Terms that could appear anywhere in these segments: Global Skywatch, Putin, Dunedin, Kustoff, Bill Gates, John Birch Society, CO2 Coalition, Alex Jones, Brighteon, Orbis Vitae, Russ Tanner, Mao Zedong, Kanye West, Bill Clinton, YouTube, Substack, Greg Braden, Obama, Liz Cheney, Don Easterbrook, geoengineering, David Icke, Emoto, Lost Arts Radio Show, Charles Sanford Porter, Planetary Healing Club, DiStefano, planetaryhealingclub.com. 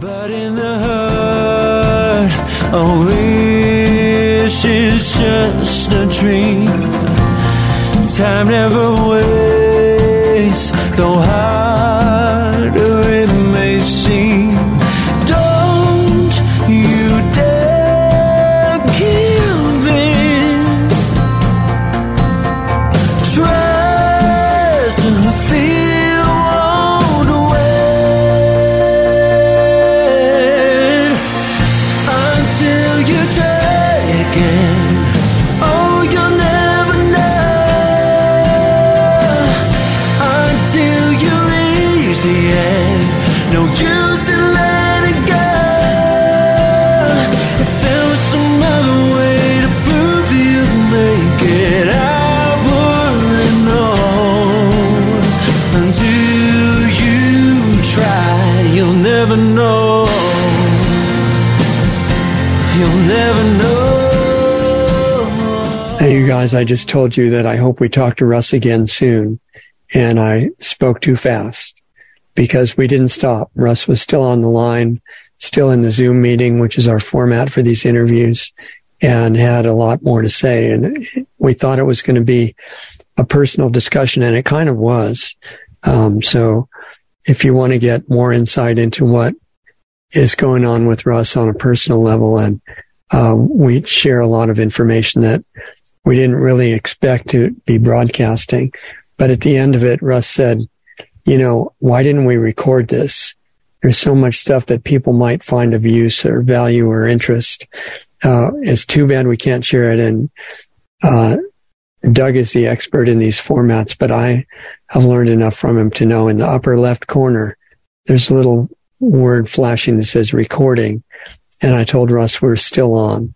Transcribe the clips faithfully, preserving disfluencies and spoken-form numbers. But in the heart, all this is just a dream. Time never waits, though harder it may seem. Don't you dare give in. Trust and fear won't wait until you try again. The end. No use in letting go. If there was some other way to prove you'd make it, I wouldn't know. Until you try, you'll never know. You'll never know. Hey, you guys, I just told you that I hope we talk to Russ again soon. And I spoke too fast, because we didn't stop. Russ was still on the line, still in the Zoom meeting, which is our format for these interviews, and had a lot more to say. And we thought it was going to be a personal discussion, and it kind of was. Um, so if you want to get more insight into what is going on with Russ on a personal level, and uh, we share a lot of information that we didn't really expect to be broadcasting. But at the end of it, Russ said, you know, why didn't we record this? There's so much stuff that people might find of use or value or interest. Uh, it's too bad we can't share it. And uh, Doug is the expert in these formats, but I have learned enough from him to know in the upper left corner, there's a little word flashing that says recording. And I told Russ we're still on,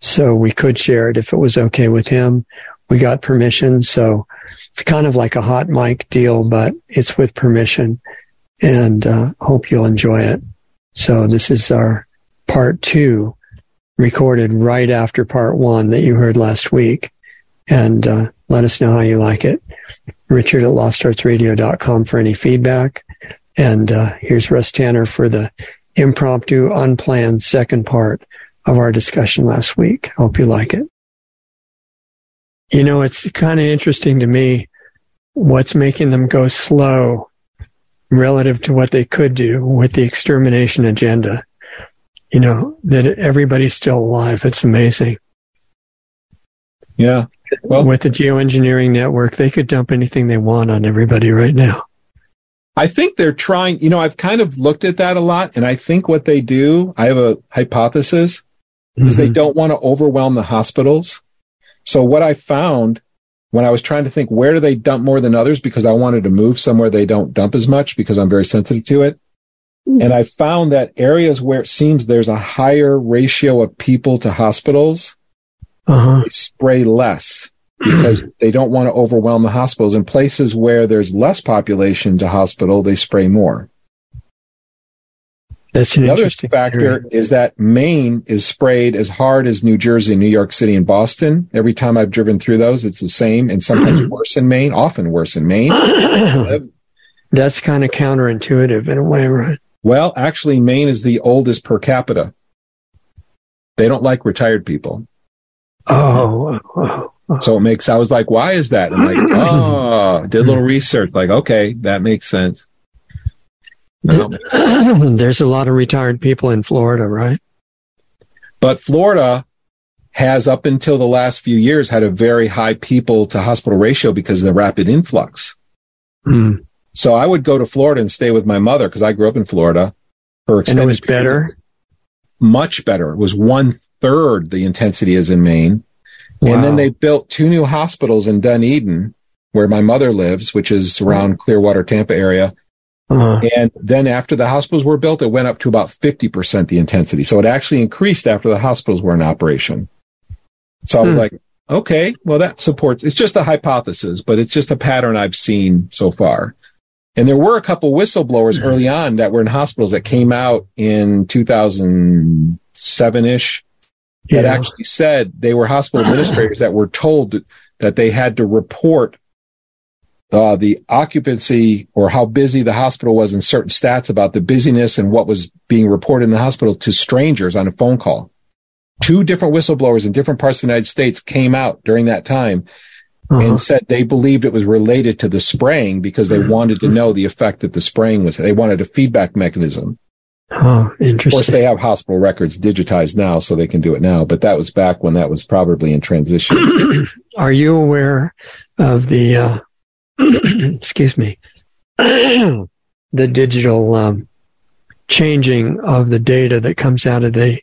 so we could share it if it was okay with him. We got permission, so it's kind of like a hot mic deal, but it's with permission, and uh, hope you'll enjoy it. So this is our part two, recorded right after part one that you heard last week, and uh, let us know how you like it. Richard at lost arts radio dot com for any feedback, and uh, here's Russ Tanner for the impromptu, unplanned second part of our discussion last week. Hope you like it. You know, it's kind of interesting to me what's making them go slow relative to what they could do with the extermination agenda. You know, that everybody's still alive. It's amazing. Yeah. Well, with the geoengineering network, they could dump anything they want on everybody right now. I think they're trying, you know, I've kind of looked at that a lot, and I think what they do, I have a hypothesis, mm-hmm. is they don't want to overwhelm the hospitals. So what I found when I was trying to think, where do they dump more than others? Because I wanted to move somewhere they don't dump as much, because I'm very sensitive to it. Mm. And I found that areas where it seems there's a higher ratio of people to hospitals, uh-huh. they spray less because they don't want to overwhelm the hospitals. In places where there's less population to hospital, they spray more. That's an Another interesting factor theory. Is that Maine is sprayed as hard as New Jersey, New York City, and Boston. Every time I've driven through those, it's the same, and sometimes worse in Maine, often worse in Maine. That's kind of counterintuitive in a way, right? Well, actually, Maine is the oldest per capita. They don't like retired people. Oh. oh, oh. So it makes, I was like, why is that? And I'm like, oh, did a little research. Like, okay, that makes sense. There's a lot of retired people in Florida, right? But Florida has, up until the last few years, had a very high people to hospital ratio because of the rapid influx. Mm. So I would go to Florida and stay with my mother, because I grew up in Florida. Her and it was better? Much better. It was one third the intensity is in Maine. Wow. And then they built two new hospitals in Dunedin, where my mother lives, which is around Clearwater, Tampa area. Uh-huh. And then after the hospitals were built, it went up to about fifty percent the intensity. So it actually increased after the hospitals were in operation. So I was hmm. like, okay, well, that supports, it's just a hypothesis, but it's just a pattern I've seen so far. And there were a couple whistleblowers early on that were in hospitals that came out in two thousand seven-ish yeah. that actually said they were hospital administrators that were told that they had to report uh, the occupancy or how busy the hospital was and certain stats about the busyness and what was being reported in the hospital to strangers on a phone call. Two different whistleblowers in different parts of the United States came out during that time uh-huh. and said they believed it was related to the spraying because they wanted to know the effect that the spraying was. They wanted a feedback mechanism. Oh, interesting. Of course, they have hospital records digitized now, so they can do it now. But that was back when that was probably in transition. Are you aware of the, uh, excuse me, the digital um, changing of the data that comes out of the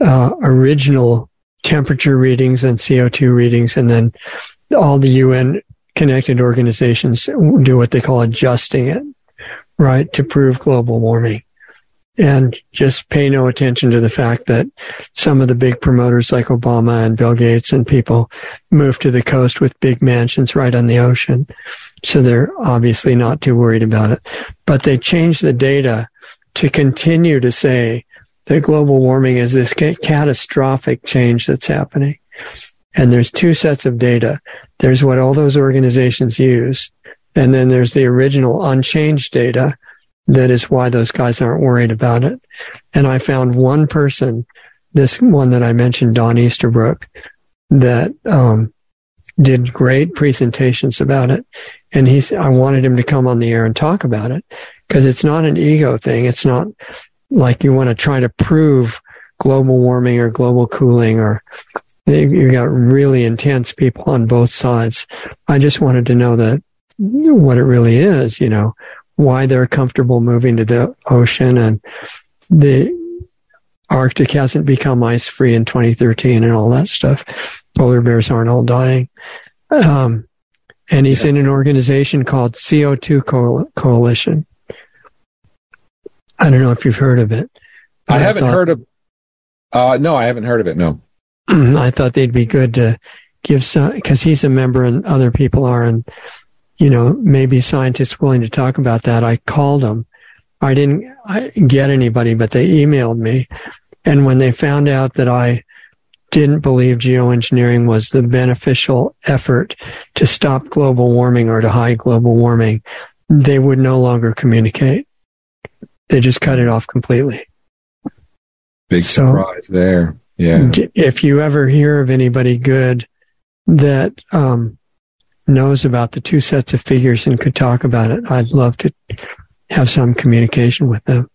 uh, original temperature readings and C O two readings, and then all the U N connected organizations do what they call adjusting it, right, to prove global warming? And just pay no attention to the fact that some of the big promoters like Obama and Bill Gates and people move to the coast with big mansions right on the ocean. So they're obviously not too worried about it. But they change the data to continue to say that global warming is this ca- catastrophic change that's happening. And there's two sets of data. There's what all those organizations use. And then there's the original unchanged data. That is why those guys aren't worried about it. And I found one person, this one that I mentioned, Don Easterbrook, that um did great presentations about it. And he's, I wanted him to come on the air and talk about it because it's not an ego thing. It's not like you want to try to prove global warming or global cooling or you got really intense people on both sides. I just wanted to know that what it really is, you know. Why they're comfortable moving to the ocean and the Arctic hasn't become ice-free in twenty thirteen and all that stuff. Polar bears aren't all dying. Um, and he's yeah. in an organization called C O two Co- Coalition. I don't know if you've heard of it. I haven't I thought, heard of uh, no, I haven't heard of it, no. I thought they'd be good to give some, because he's a member and other people are, and you know, maybe scientists willing to talk about that. I called them. I didn't get anybody, but they emailed me. And when they found out that I didn't believe geoengineering was the beneficial effort to stop global warming or to hide global warming, they would no longer communicate. They just cut it off completely. Big so, surprise there. Yeah. If you ever hear of anybody good that, um, knows about the two sets of figures and could talk about it, I'd love to have some communication with them.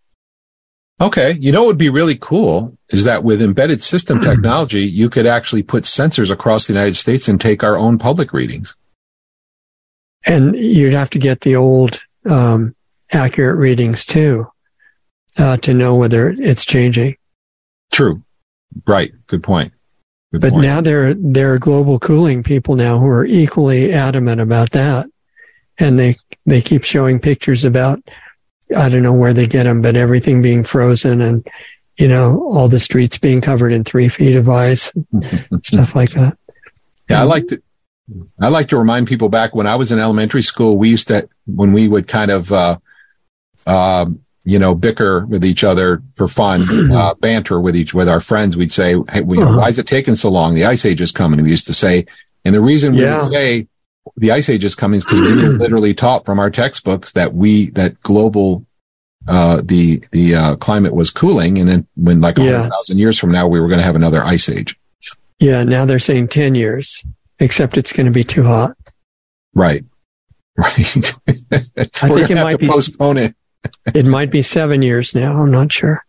Okay. You know what would be really cool is that with embedded system technology, you could actually put sensors across the United States and take our own public readings. And you'd have to get the old um, accurate readings too uh, to know whether it's changing. True. Right. Good point. Good but point. Now there, there are global cooling people now who are equally adamant about that. And they, they keep showing pictures about, I don't know where they get them, but everything being frozen and, you know, all the streets being covered in three feet of ice, and stuff like that. Yeah, I like to, I like to remind people back when I was in elementary school, we used to, when we would kind of, uh, uh, you know, bicker with each other for fun, uh, banter with each, with our friends. We'd say, hey, we, uh-huh. why is it taking so long? The ice age is coming. We used to say, and the reason we yeah. would say the ice age is coming is because we were literally taught from our textbooks that we, that global, uh, the, the, uh, climate was cooling. And then when like a yeah. hundred thousand years from now, we were going to have another ice age. Yeah. Now they're saying ten years, except it's going to be too hot. Right. Right. I think it might be postpone it. It might be seven years now. I'm not sure.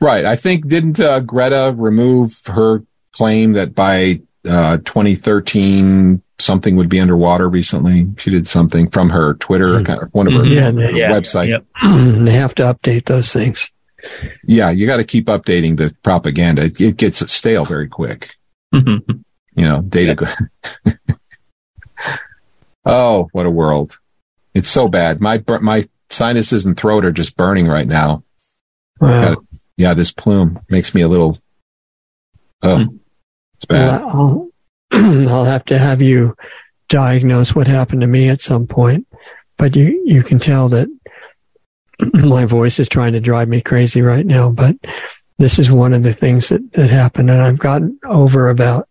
Right. I think, didn't uh, Greta remove her claim that by uh, twenty thirteen something would be underwater recently? She did something from her Twitter, kind of one of her, yeah, they, her yeah, website. Yeah, yeah. They have to update those things. Yeah, you got to keep updating the propaganda. It, it gets stale very quick. Mm-hmm. You know, data. Yeah. Oh, what a world. It's so bad. My, my, sinuses and throat are just burning right now. Wow. Gotta, yeah, this plume makes me a little. Oh, it's bad. Well, I'll, I'll have to have you diagnose what happened to me at some point. But you, you can tell that my voice is trying to drive me crazy right now. But this is one of the things that, that happened, and I've gotten over about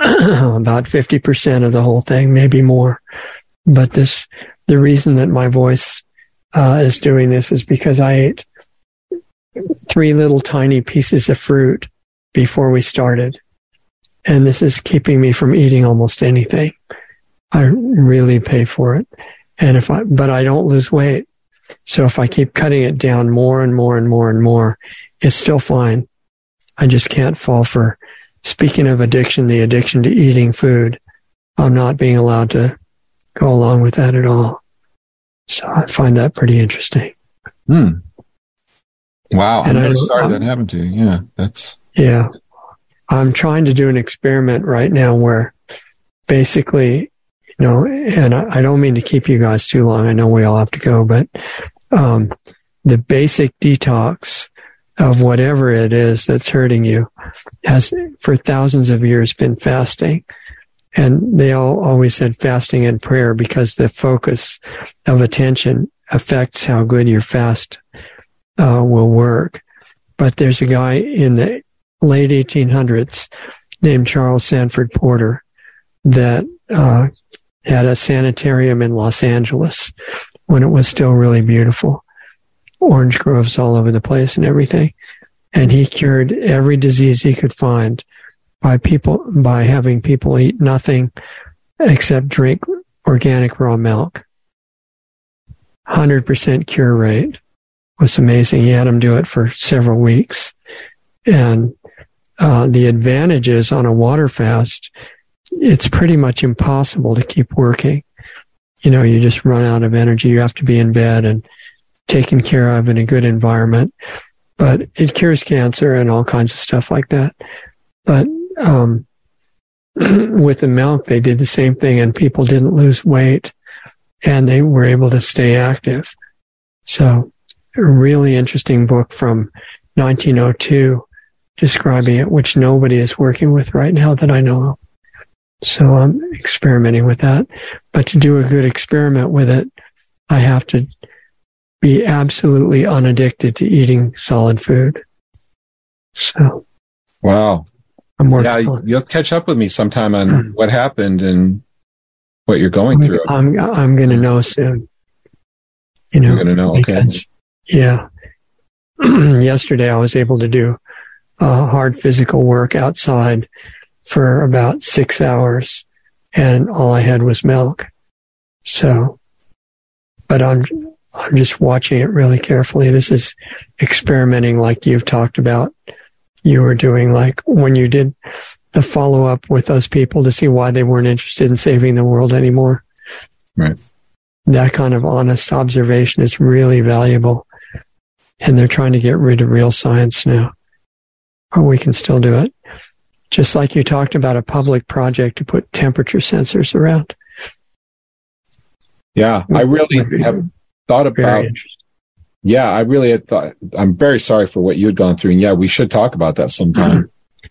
about fifty percent of the whole thing, maybe more. But this, the reason that my voice uh, is doing this is because I ate three little tiny pieces of fruit before we started. And this is keeping me from eating almost anything. I really pay for it. And if I, but I don't lose weight. So if I keep cutting it down more and more and more and more, it's still fine. I just can't fall for, speaking of addiction, the addiction to eating food. I'm not being allowed to go along with that at all. So I find that pretty interesting. Hmm. Wow. And I'm really sorry I'm, that happened to you. Yeah. That's. Yeah. I'm trying to do an experiment right now where basically, you know, and I, I don't mean to keep you guys too long. I know we all have to go, but um, the basic detox of whatever it is that's hurting you has for thousands of years been fasting. And they all always said fasting and prayer because the focus of attention affects how good your fast uh, will work. But there's a guy in the late eighteen hundreds named Charles Sanford Porter that uh, had a sanitarium in Los Angeles when it was still really beautiful. Orange groves all over the place and everything. And he cured every disease he could find by people, by having people eat nothing except drink organic raw milk. one hundred percent cure rate was amazing. He had them do it for several weeks. And uh, the advantage is on a water fast, it's pretty much impossible to keep working. You know, you just run out of energy. You have to be in bed and taken care of in a good environment. But it cures cancer and all kinds of stuff like that. But um, with the milk, they did the same thing, and people didn't lose weight, and they were able to stay active. So a really interesting book from nineteen oh two describing it, which nobody is working with right now that I know of. So I'm experimenting with that. But to do a good experiment with it, I have to be absolutely unaddicted to eating solid food. So. Wow. I'm working yeah, on. You'll catch up with me sometime on mm. what happened and what you're going I'm, through. I'm I'm going to know soon. You know, you're going to know, because, okay. Yeah. Yesterday I was able to do uh, hard physical work outside for about six hours, and all I had was milk. So, but I'm... I'm just watching it really carefully. This is experimenting like you've talked about. You were doing like when you did the follow-up with those people to see why they weren't interested in saving the world anymore. Right. That kind of honest observation is really valuable. And they're trying to get rid of real science now. But we can still do it. Just like you talked about a public project to put temperature sensors around. Yeah, I really have... thought about yeah I really had thought I'm very sorry for what you had gone through, and yeah we should talk about that sometime. um,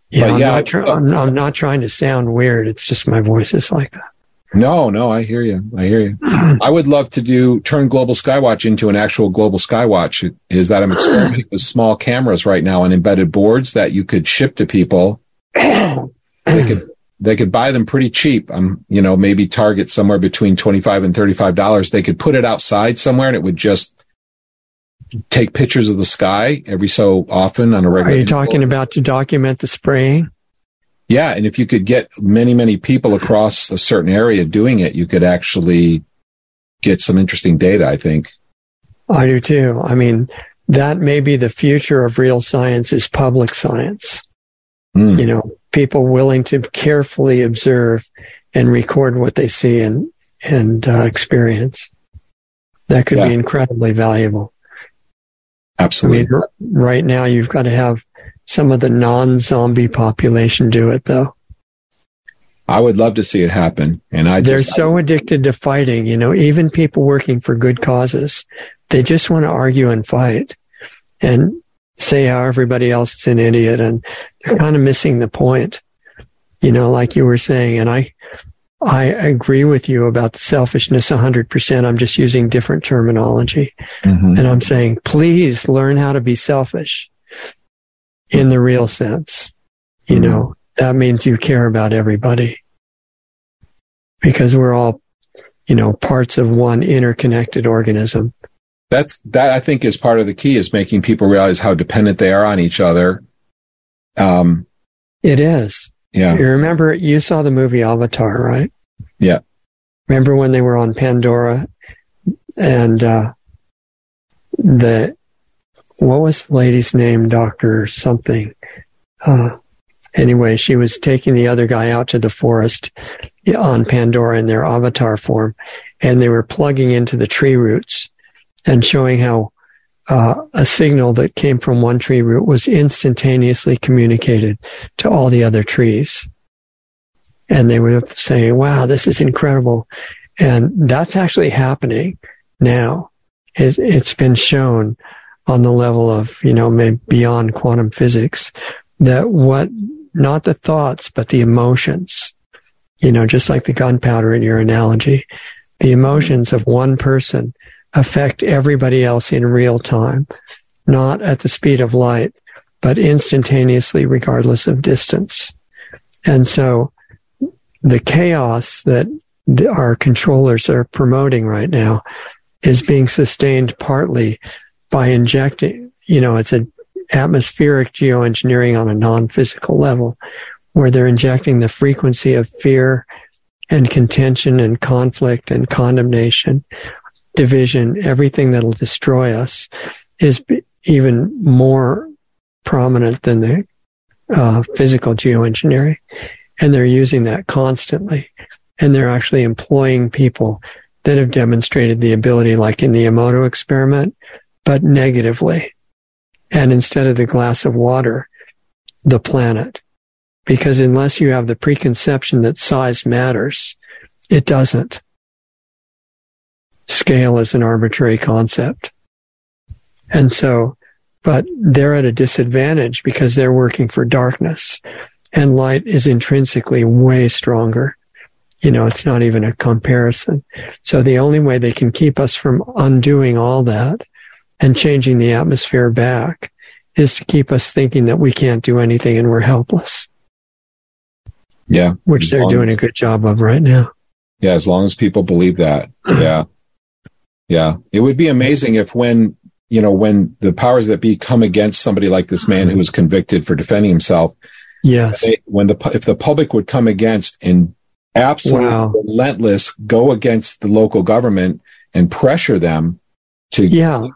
yeah, I'm, yeah not tr- I'm, I'm not trying to sound weird, it's just my voice is like that. No no I hear you I hear you I would love to do turn Global Skywatch into an actual Global Skywatch. Is that I'm experimenting with small cameras right now and embedded boards that you could ship to people. they could They could buy them pretty cheap. Um, you know, maybe target somewhere between twenty-five and thirty-five dollars. They could put it outside somewhere, and it would just take pictures of the sky every so often on a regular. Are you interval. Talking about to document the spraying? Yeah, and if you could get many, many people across a certain area doing it, you could actually get some interesting data. I think. I do too. I mean, that may be the future of real science is public science. Mm. You know. People willing to carefully observe and record what they see and and uh, experience. That could yeah. be incredibly valuable. Absolutely. I mean, r- right now, you've got to have some of the non-zombie population do it, though. I would love to see it happen. And I they're just, so I, addicted to fighting. You know, even people working for good causes, they just want to argue and fight. And say how everybody else is an idiot, and they're kind of missing the point, you know, like you were saying. And I, I agree with you about the selfishness one hundred percent. I'm just using different terminology. Mm-hmm. And I'm saying, please learn how to be selfish in the real sense. You mm-hmm. know, that means you care about everybody, because we're all you know, parts of one interconnected organism. That's, that I think is part of the key, is making people realize how dependent they are on each other. Um, it is. Yeah. You remember, you saw the movie Avatar, right? Yeah. Remember when they were on Pandora and, uh, the, what was the lady's name? Doctor something. Uh, anyway, she was taking the other guy out to the forest on Pandora in their avatar form, and they were plugging into the tree roots and showing how uh, a signal that came from one tree root was instantaneously communicated to all the other trees. And they were saying, wow, this is incredible. And that's actually happening now. It, it's been shown on the level of, you know, maybe beyond quantum physics, that what, not the thoughts, but the emotions, you know, just like the gunpowder in your analogy, the emotions of one person affect everybody else in real time, not at the speed of light, but instantaneously, regardless of distance. And so the chaos that our controllers are promoting right now is being sustained partly by injecting, you know, it's an atmospheric geoengineering on a non-physical level, where they're injecting the frequency of fear and contention and conflict and condemnation, division, everything that'll destroy us, is even more prominent than the uh, physical geoengineering. And they're using that constantly. And they're actually employing people that have demonstrated the ability, like in the Emoto experiment, but negatively. And instead of the glass of water, the planet. Because unless you have the preconception that size matters, it doesn't. Scale is an arbitrary concept. And so, but they're at a disadvantage because they're working for darkness. And light is intrinsically way stronger. You know, it's not even a comparison. So the only way they can keep us from undoing all that and changing the atmosphere back is to keep us thinking that we can't do anything and we're helpless. Yeah. Which they're doing a good job of right now. Yeah, as long as people believe that. Yeah. Yeah. It would be amazing if when, you know, when the powers that be come against somebody like this man who was convicted for defending himself. Yes. They, when the, if the public would come against and absolutely wow. relentless, go against the local government and pressure them to yeah.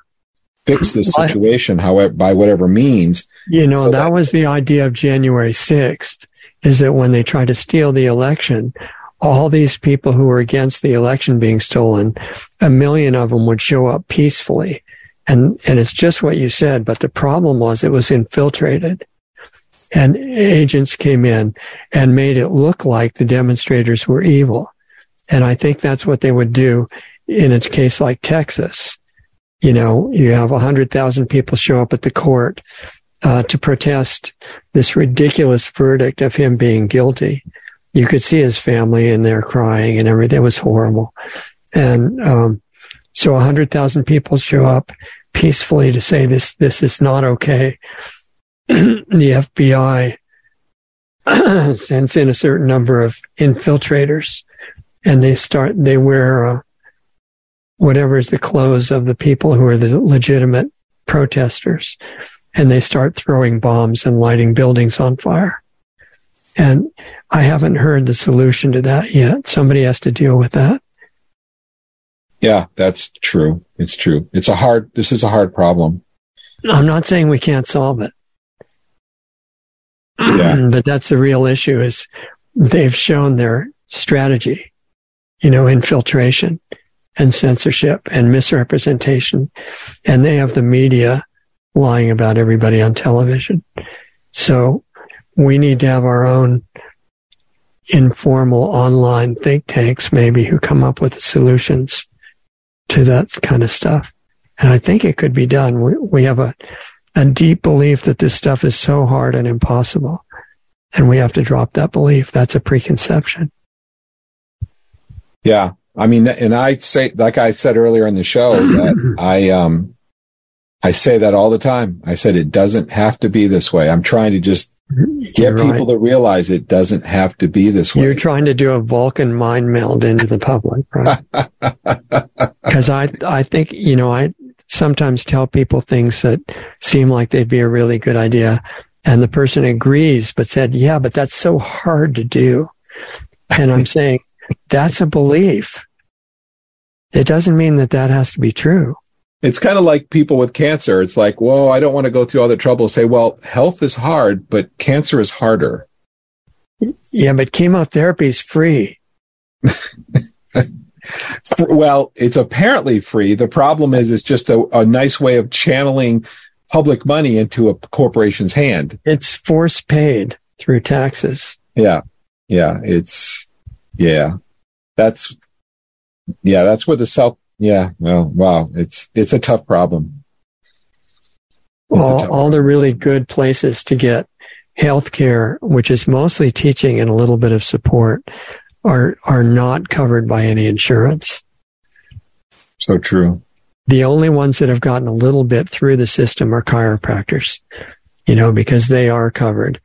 fix this situation, however, by whatever means. You know, so that, that was the idea of January sixth, is that when they try to steal the election, all these people who were against the election being stolen, a million of them would show up peacefully. And, and it's just what you said, but the problem was it was infiltrated. And agents came in and made it look like the demonstrators were evil. And I think that's what they would do in a case like Texas. You know, you have one hundred thousand people show up at the court uh, to protest this ridiculous verdict of him being guilty. You could see his family in there crying and everything. It was horrible. And um, so one hundred thousand people show up peacefully to say this, this is not okay. The F B I sends in a certain number of infiltrators, and they start, they wear uh, whatever is the clothes of the people who are the legitimate protesters, and they start throwing bombs and lighting buildings on fire. And I haven't heard the solution to that yet. Somebody has to deal with that. Yeah, that's true. It's true. It's a hard, this is a hard problem. I'm not saying we can't solve it. Yeah. But that's the real issue, is they've shown their strategy, you know, infiltration and censorship and misrepresentation. And they have the media lying about everybody on television. So we need to have our own informal online think tanks, maybe, who come up with the solutions to that kind of stuff. And I think it could be done. We, we have a... a deep belief that this stuff is so hard and impossible. And we have to drop that belief. That's a preconception. Yeah. I mean, and I say, like I said earlier in the show, that I, um, I say that all the time. I said, it doesn't have to be this way. I'm trying to just Get right. people to realize it doesn't have to be this way. You're trying to do a Vulcan mind meld into the public, right? Because I, I think, you know, I sometimes tell people things that seem like they'd be a really good idea, and the person agrees but said, yeah, but that's so hard to do. And I'm saying, that's a belief. It doesn't mean that that has to be true. It's kind of like people with cancer. It's like, whoa, I don't want to go through all the trouble. Say, well, health is hard, but cancer is harder. Yeah, but chemotherapy is free. Well, it's apparently free. The problem is it's just a, a nice way of channeling public money into a corporation's hand. It's force paid through taxes. Yeah, yeah, it's, yeah, that's, yeah, that's where the self. Yeah, well, wow, it's it's a tough problem. It's all, tough all problem. The really good places to get healthcare, which is mostly teaching and a little bit of support, are are not covered by any insurance. So true. The only ones that have gotten a little bit through the system are chiropractors, you know, because they are covered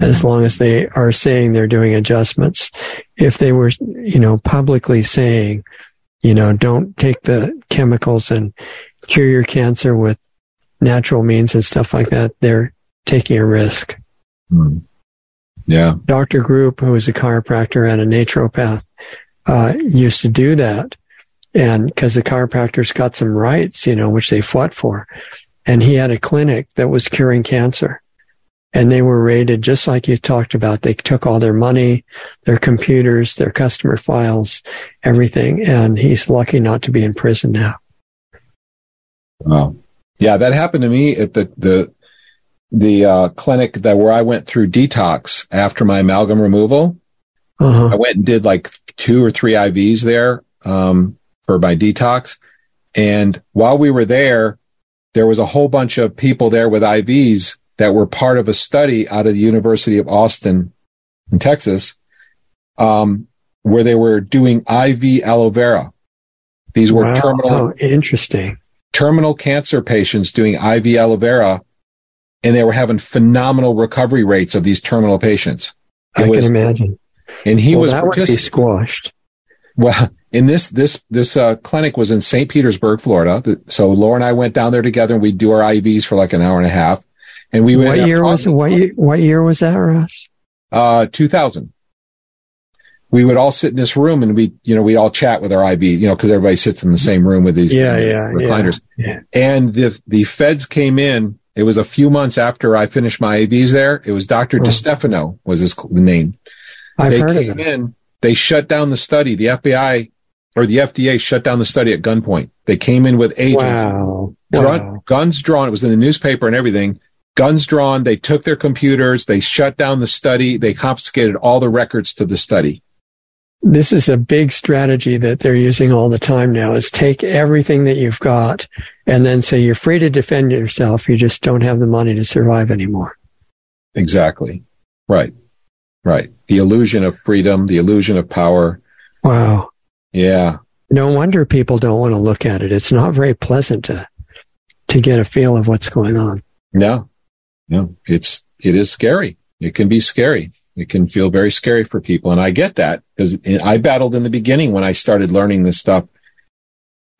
as long as they are saying they're doing adjustments. If they were, you know, publicly saying, you know, don't take the chemicals and cure your cancer with natural means and stuff like that, they're taking a risk. Mm. Yeah. Doctor Group, who was a chiropractor and a naturopath, uh, used to do that. And because the chiropractors got some rights, you know, which they fought for. And he had a clinic that was curing cancer. And they were raided, just like you talked about. They took all their money, their computers, their customer files, everything. And he's lucky not to be in prison now. Wow. Yeah, that happened to me at the the the uh, clinic that where I went through detox after my amalgam removal. Uh-huh. I went and did like two or three I Vs there um, for my detox. And while we were there, there was a whole bunch of people there with I Vs that were part of a study out of the University of Austin in Texas, um, where they were doing I V aloe vera. These were wow, terminal, oh, interesting. terminal cancer patients doing I V aloe vera, and they were having phenomenal recovery rates of these terminal patients. It I was, can imagine. And he well, was that would be squashed. Well, in this this this uh, clinic was in Saint Petersburg, Florida. So Laura and I went down there together, and we'd do our I Vs for like an hour and a half. And we what year was what year, what year was that, Russ? Uh, two thousand. We would all sit in this room and we, you know, we'd all chat with our I V, you know, because everybody sits in the same room with these yeah, yeah, recliners. Yeah, yeah. And the the feds came in. It was a few months after I finished my I Vs there. It was Doctor Oh. DiStefano was his name. I've they heard came of them. in. They shut down the study. The F B I or the F D A shut down the study at gunpoint. They came in with agents, wow. Drawn, wow. guns drawn. It was in the newspaper and everything. Guns drawn, they took their computers, they shut down the study, they confiscated all the records to the study. This is a big strategy that they're using all the time now, is take everything that you've got and then say you're free to defend yourself, you just don't have the money to survive anymore. Exactly. Right. Right. The illusion of freedom, the illusion of power. Wow. Yeah. No wonder people don't want to look at it. It's not very pleasant to to get a feel of what's going on. No. No, it's, it is scary. It can be scary. It can feel very scary for people. And I get that because I battled in the beginning when I started learning this stuff.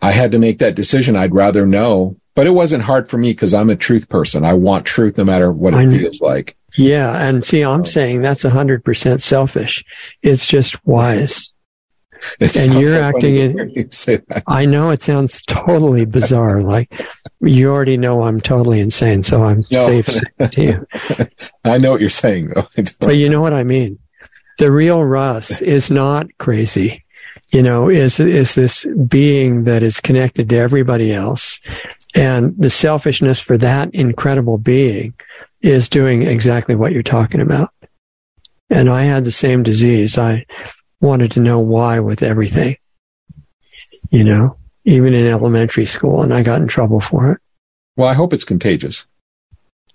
I had to make that decision. I'd rather know, but it wasn't hard for me because I'm a truth person. I want truth no matter what it feels like. Yeah. And see, I'm saying that's a hundred percent selfish. It's just wise. It and you're so acting in, you say that. I know it sounds totally bizarre. Like you already know I'm totally insane, so I'm no. safe to you. I know what you're saying, though. But you know what I mean. The real Russ is not crazy. You know, is is this being that is connected to everybody else, and the selfishness for that incredible being is doing exactly what you're talking about. And I had the same disease. I. wanted to know why with everything, you know, even in elementary school, and I got in trouble for it. Well, I hope it's contagious.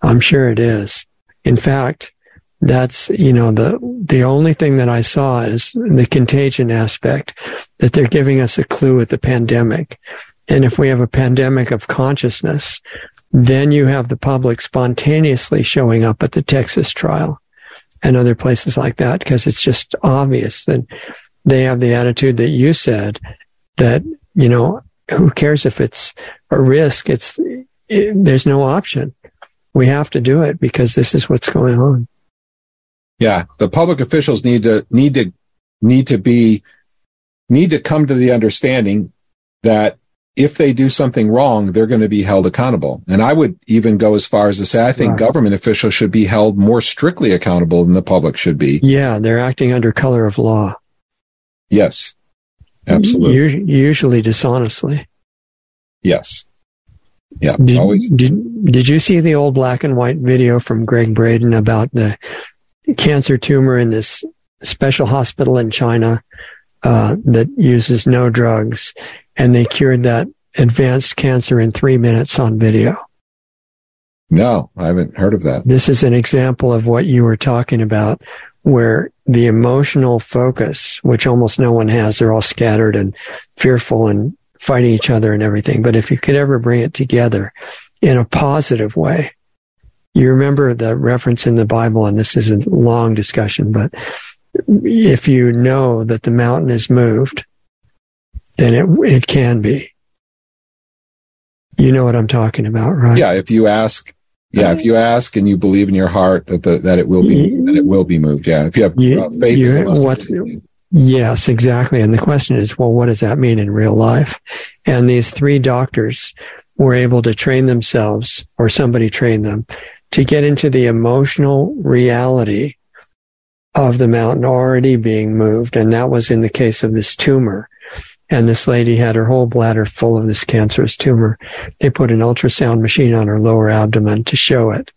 I'm sure it is. In fact, that's, you know, the the only thing that I saw is the contagion aspect, that they're giving us a clue with the pandemic. And if we have a pandemic of consciousness, Then you have the public spontaneously showing up at the Texas trial and other places like that, because it's just obvious that they have the attitude that you said, that, you know, who cares if it's a risk? It's it, there's no option. We have to do it because this is what's going on. Yeah, the public officials need to need to need to be need to come to the understanding that if they do something wrong, they're going to be held accountable. And I would even go as far as to say, I think right. government officials should be held more strictly accountable than the public should be. Yeah, they're acting under color of law. Yes, absolutely. U- usually dishonestly. Yes. Yeah. Did, always. Did, did you see the old black and white video from Greg Braden about the cancer tumor in this special hospital in China uh, that uses no drugs? And they cured that advanced cancer in three minutes on video. No, I haven't heard of that. This is an example of what you were talking about, where the emotional focus, which almost no one has, they're all scattered and fearful and fighting each other and everything. But if you could ever bring it together in a positive way, you remember the reference in the Bible, and this is a long discussion, but if you know that the mountain is moved, then it it can be. You know what I'm talking about, right? Yeah, if you ask, yeah, if you ask and you believe in your heart that the, that it will be that it will be moved. Yeah, if you have you, uh, faith. You, is what's, yes, exactly. And the question is, well, what does that mean in real life? And these three doctors were able to train themselves, or somebody trained them, to get into the emotional reality of the mountain already being moved, and that was in the case of this tumor. And this lady had her whole bladder full of this cancerous tumor. They put an ultrasound machine on her lower abdomen to show it.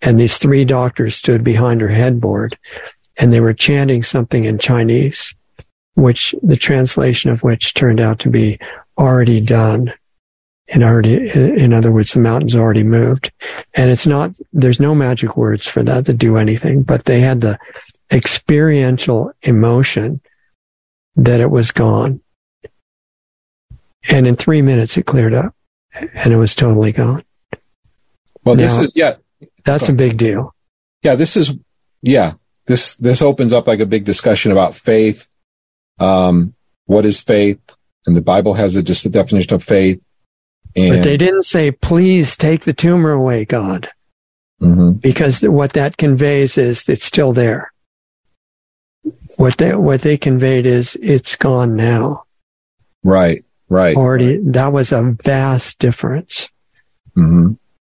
And these three doctors stood behind her headboard, and they were chanting something in Chinese, which the translation of which turned out to be already done. And already, in other words, the mountain's already moved. And it's not, there's no magic words for that to do anything, but they had the experiential emotion that it was gone. And in three minutes, it cleared up, and it was totally gone. Well, now, this is, yeah. That's a big deal. Yeah, this is, yeah, this this opens up like a big discussion about faith. Um, what is faith? And the Bible has a, just the definition of faith. And but they didn't say, please take the tumor away, God. Mm-hmm. Because what that conveys is it's still there. What they, what they conveyed is it's gone now. Right. Right. Already, that was a vast difference. Mm-hmm.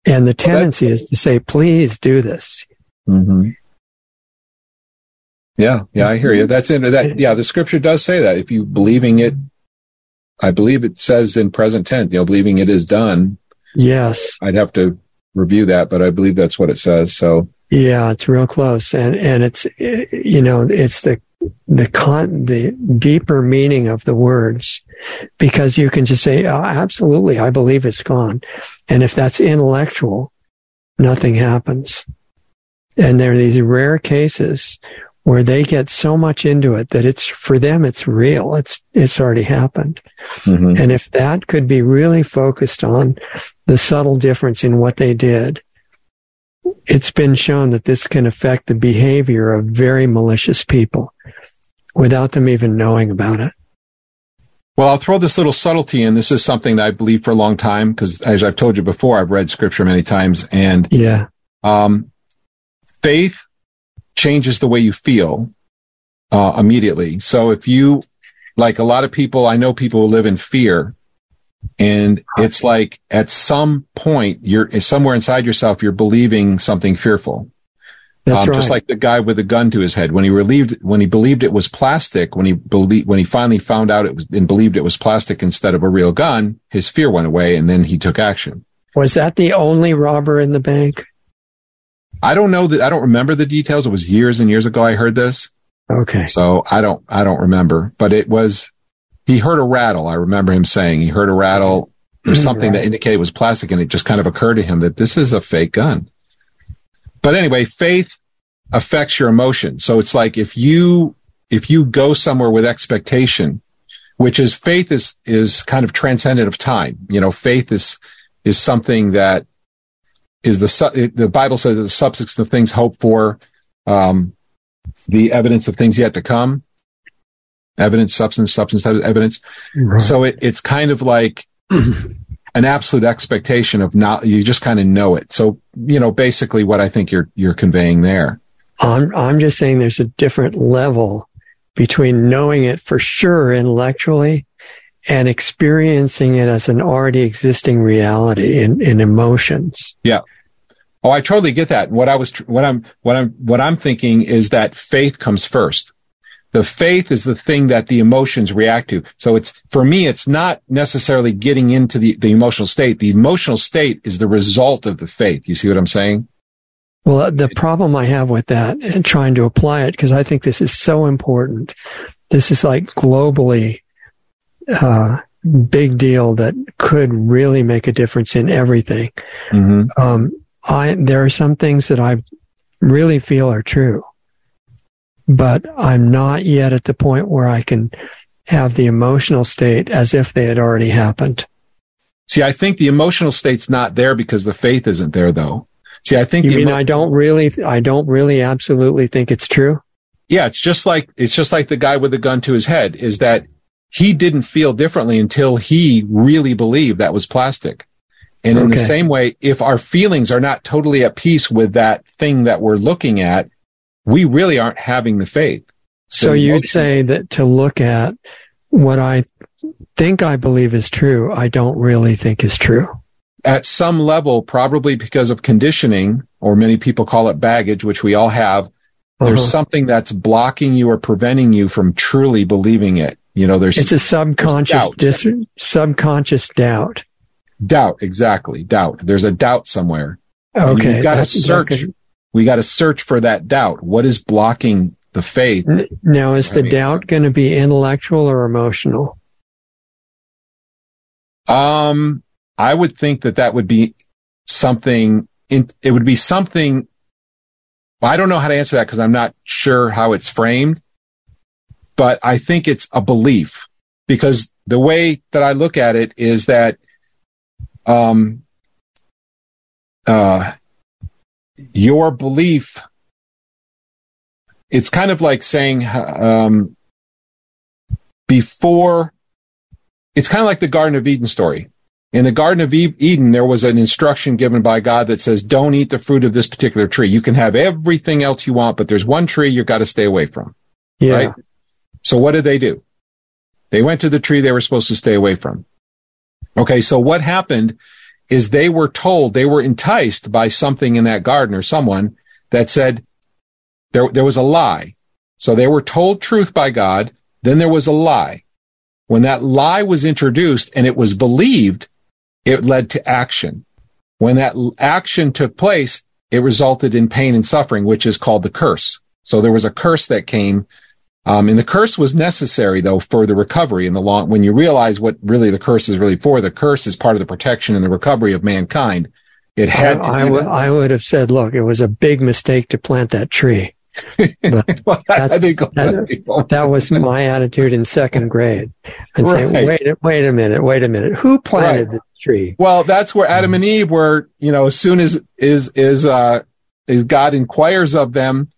And the tendency well, is to say, please do this. Mm-hmm. Yeah. Yeah. I hear you. That's in that. Yeah. The scripture does say that if you believing it, I believe it says in present tense, you know, believing it is done. Yes. I'd have to review that, but I believe that's what it says. So yeah, it's real close. And, and it's, you know, it's the, the con, the deeper meaning of the words, because you can just say, oh, absolutely, I believe it's gone. And if that's intellectual, nothing happens. And there are these rare cases where they get so much into it that it's, for them, it's real. It's, it's already happened. Mm-hmm. And if that could be really focused on the subtle difference in what they did, it's been shown that this can affect the behavior of very malicious people without them even knowing about it. Well, I'll throw this little subtlety in. This is something that I believe for a long time, because as I've told you before, I've read scripture many times, and yeah, um, faith changes the way you feel uh, immediately. So if you, like a lot of people, I know people who live in fear, and it's like at some point, you're somewhere inside yourself, you're believing something fearful. That's um, right. Just like the guy with the gun to his head, when he relieved, when he believed it was plastic, when he believed, when he finally found out it was and believed it was plastic instead of a real gun, his fear went away, and then he took action. Was that the only robber in the bank? I don't know that. I don't remember the details. It was years and years ago I heard this. Okay. So I don't, I don't remember, but it was, he heard a rattle. I remember him saying he heard a rattle or something that indicated it was plastic, and it just kind of occurred to him that this is a fake gun. But anyway, faith affects your emotion. So it's like if you if you go somewhere with expectation, which is faith is is kind of transcendent of time. You know, faith is is something that is the su- it, the Bible says that the substance of things hoped for, um, the evidence of things yet to come. Evidence, substance, substance, evidence. Right. So it, it's kind of like an absolute expectation of not, you just kind of know it. So, you know, basically what I think you're, you're conveying there. I'm, I'm just saying there's a different level between knowing it for sure intellectually and experiencing it as an already existing reality in, in emotions. Yeah. Oh, I totally get that. What I was, what I'm, what I'm, what I'm thinking is that faith comes first. The faith is the thing that the emotions react to. So it's, for me, it's not necessarily getting into the, the emotional state. The emotional state is the result of the faith. You see what I'm saying? Well, the problem I have with that and trying to apply it, because I think this is so important. This is like globally, uh, big deal that could really make a difference in everything. Mm-hmm. Um, I, there are some things that I really feel are true, but I'm not yet at the point where I can have the emotional state as if they had already happened. See, I think the emotional state's not there because the faith isn't there, though. See, I think you mean emo- I don't really, th- I don't really, absolutely think it's true. Yeah, it's just like it's just like the guy with the gun to his head. Is that he didn't feel differently until he really believed that was plastic. And in okay. the same way, if our feelings are not totally at peace with that thing that we're looking at, we really aren't having the faith. So, so you'd say that to look at what I think I believe is true, I don't really think is true. At some level, probably because of conditioning, or many people call it baggage, which we all have, uh-huh. there's something that's blocking you or preventing you from truly believing it. You know, there's it's a subconscious doubt. Dis- subconscious doubt. Doubt, exactly. Doubt. There's a doubt somewhere. Okay. You've got to search. Exactly. We got to search for that doubt. What is blocking the faith? Now, is the I mean, doubt going to be intellectual or emotional? Um, I would think that that would be something. In, it would be something. I don't know how to answer that because I'm not sure how it's framed. But I think it's a belief, because the way that I look at it is that, um, uh. your belief, it's kind of like saying, um, before, it's kind of like the Garden of Eden story. In the Garden of Eden, there was an instruction given by God that says, don't eat the fruit of this particular tree. You can have everything else you want, but there's one tree you've got to stay away from. Yeah. Right? So what did they do? They went to the tree they were supposed to stay away from. Okay, so what happened is they were told, they were enticed by something in that garden or someone that said there, there was a lie. So they were told truth by God. Then there was a lie. When that lie was introduced and it was believed, it led to action. When that action took place, it resulted in pain and suffering, which is called the curse. So there was a curse that came. Um, and the curse was necessary, though, for the recovery in the long, when you realize what really the curse is really for, the curse is part of the protection and the recovery of mankind. It had I, to I, would, I would have said, look, it was a big mistake to plant that tree. But well, I think that, that was my attitude in second grade. And right. say, wait, wait a minute, wait a minute. Who planted right. this tree? Well, that's where Adam and Eve were, you know, as soon as, is, is, uh, is God inquires of them,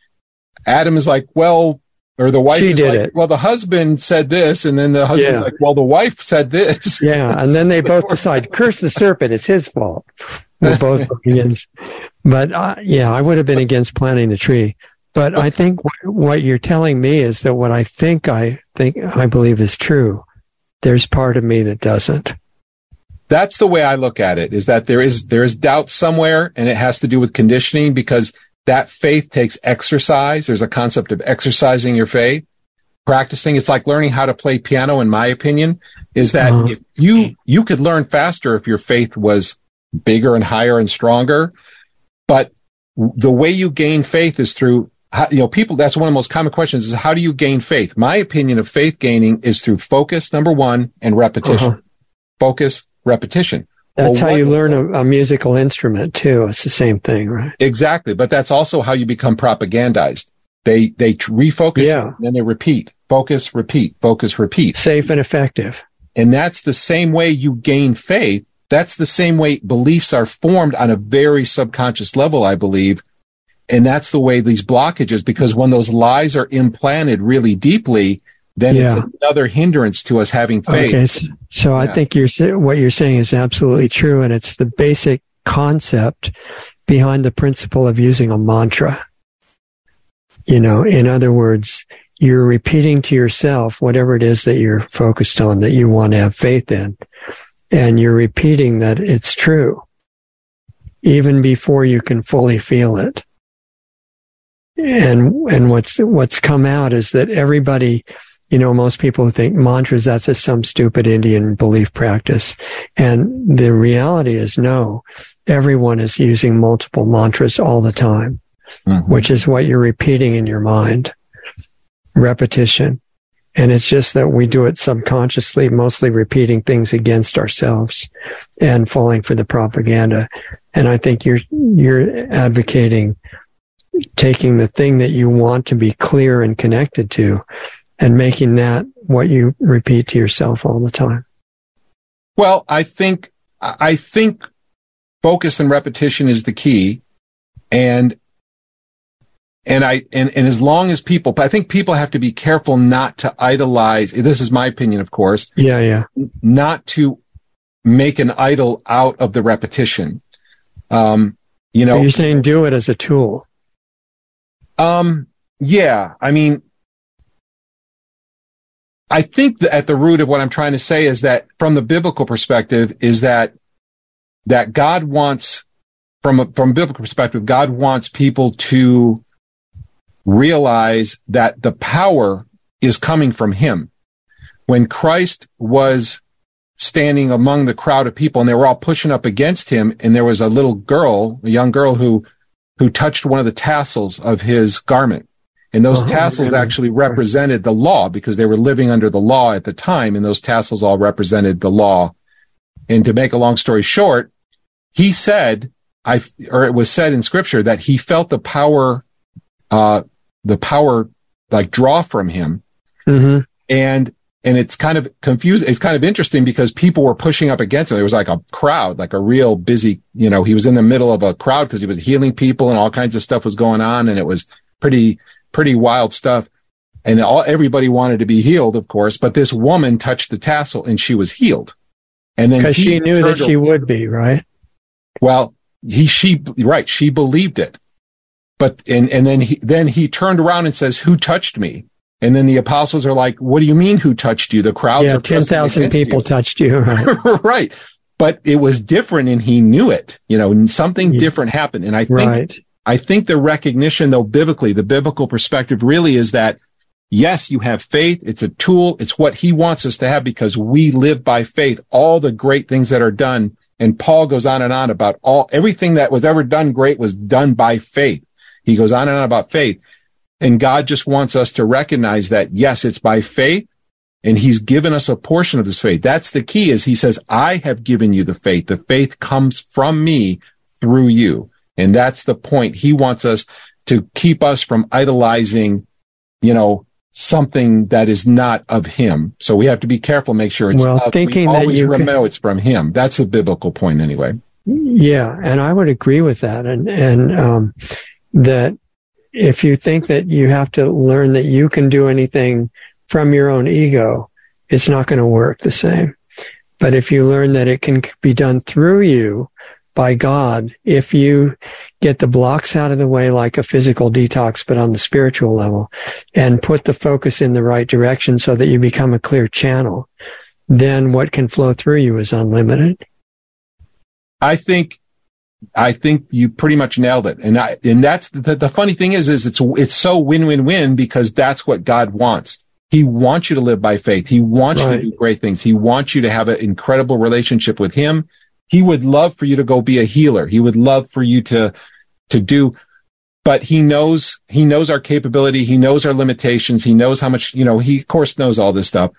Adam is like, well, Or the wife she is did like, it. Well, the husband said this, and then the husband's yeah. like, well, the wife said this. Yeah, and then they both decide, curse the serpent, it's his fault. We're both against. But, uh, yeah, I would have been against planting the tree. But I think w- what you're telling me is that what I think I think I believe is true, there's part of me that doesn't. That's the way I look at it, is that there is there is doubt somewhere, and it has to do with conditioning, because that faith takes exercise. There's a concept of exercising your faith, practicing. It's like learning how to play piano, in my opinion, is that uh-huh. if you you could learn faster if your faith was bigger and higher and stronger. But the way you gain faith is through, you know, people, that's one of the most common questions is, how do you gain faith? My opinion of faith gaining is through focus, number one, and repetition. Uh-huh. Focus, repetition. That's well, how you learn a, a musical instrument, too. It's the same thing, right? Exactly. But that's also how you become propagandized. They they refocus, yeah. and then they repeat. Focus, repeat, focus, repeat. Safe and effective. And that's the same way you gain faith. That's the same way beliefs are formed on a very subconscious level, I believe. And that's the way these blockages, because when those lies are implanted really deeply, then yeah. it's another hindrance to us having faith. Okay. So yeah. I think you're, what you're saying is absolutely true. And it's the basic concept behind the principle of using a mantra. You know, in other words, you're repeating to yourself whatever it is that you're focused on, that you want to have faith in. And you're repeating that it's true, even before you can fully feel it. And and what's what's come out is that everybody, you know, most people think mantras, that's just some stupid Indian belief practice. And the reality is, no, everyone is using multiple mantras all the time, mm-hmm. which is what you're repeating in your mind, repetition. And it's just that we do it subconsciously, mostly repeating things against ourselves and falling for the propaganda. And I think you're you're advocating taking the thing that you want to be clear and connected to and making that what you repeat to yourself all the time. Well, I think, I think focus and repetition is the key. And, and I, and, and as long as people, but I think people have to be careful not to idolize. This is my opinion, of course. Yeah. Yeah. Not to make an idol out of the repetition. Um, you know, you're saying do it as a tool. Um, yeah, I mean, I think that at the root of what I'm trying to say is that from the biblical perspective is that, that God wants, from a, from a biblical perspective, God wants people to realize that the power is coming from him. When Christ was standing among the crowd of people and they were all pushing up against him, and there was a little girl, a young girl who who touched one of the tassels of his garment. And those oh, tassels yeah. actually represented the law, because they were living under the law at the time, and those tassels all represented the law. And to make a long story short, he said, I, or it was said in scripture, that he felt the power, uh, the power, like, draw from him. Mm-hmm. And, and it's kind of confusing. It's kind of interesting because people were pushing up against him. There was like a crowd, like a real busy, you know, he was in the middle of a crowd because he was healing people and all kinds of stuff was going on. And it was pretty, pretty wild stuff. And all, everybody wanted to be healed, of course, but this woman touched the tassel and she was healed. And then because she knew that she would be, right? Well, he, she, right. She believed it. But, and, and then he, then he turned around and says, "Who touched me?" And then the apostles are like, "What do you mean, who touched you? The crowds yeah, are ten thousand people you. touched you." Right. Right. But it was different and he knew it, you know, and something yeah. different happened. And I think, right. I think the recognition, though, biblically, the biblical perspective really is that, yes, you have faith. It's a tool. It's what he wants us to have because we live by faith. All the great things that are done. And Paul goes on and on about all, everything that was ever done great was done by faith. He goes on and on about faith. And God just wants us to recognize that, yes, it's by faith, and he's given us a portion of this faith. That's the key, is he says, "I have given you the faith. The faith comes from me through you." And that's the point. He wants us to keep us from idolizing, you know, something that is not of him. So we have to be careful, make sure it's well, up. Thinking we always that you remember can... it's from him. That's the biblical point anyway. Yeah, and I would agree with that. And, and um, that... if you think that you have to learn that you can do anything from your own ego, it's not going to work the same. But if you learn that it can be done through you by God, if you get the blocks out of the way, like a physical detox, but on the spiritual level, and put the focus in the right direction so that you become a clear channel, then what can flow through you is unlimited. I think I think you pretty much nailed it. And I, and that's the, the funny thing is, is it's, it's so win-win-win, because that's what God wants. He wants you to live by faith. He wants right. you to do great things. He wants you to have an incredible relationship with him. He would love for you to go be a healer. He would love for you to, to do, but he knows, he knows our capability. He knows our limitations. He knows how much, you know, he of course knows all this stuff.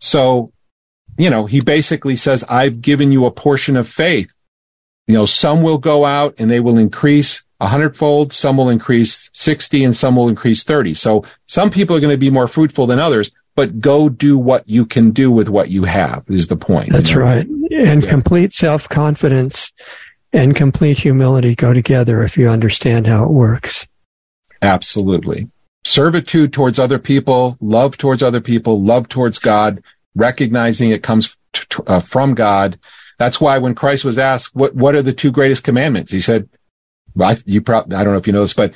So, you know, he basically says, "I've given you a portion of faith. You know, some will go out and they will increase a hundredfold. Some will increase sixty, and some will increase thirty. So some people are going to be more fruitful than others, but go do what you can do with what you have is the point. That's you know? right. And yeah. complete self-confidence and complete humility go together if you understand how it works. Absolutely. Servitude towards other people, love towards other people, love towards God, recognizing it comes t- uh, from God. That's why when Christ was asked, what, what are the two greatest commandments? He said, well, I, you probably, I don't know if you know this, but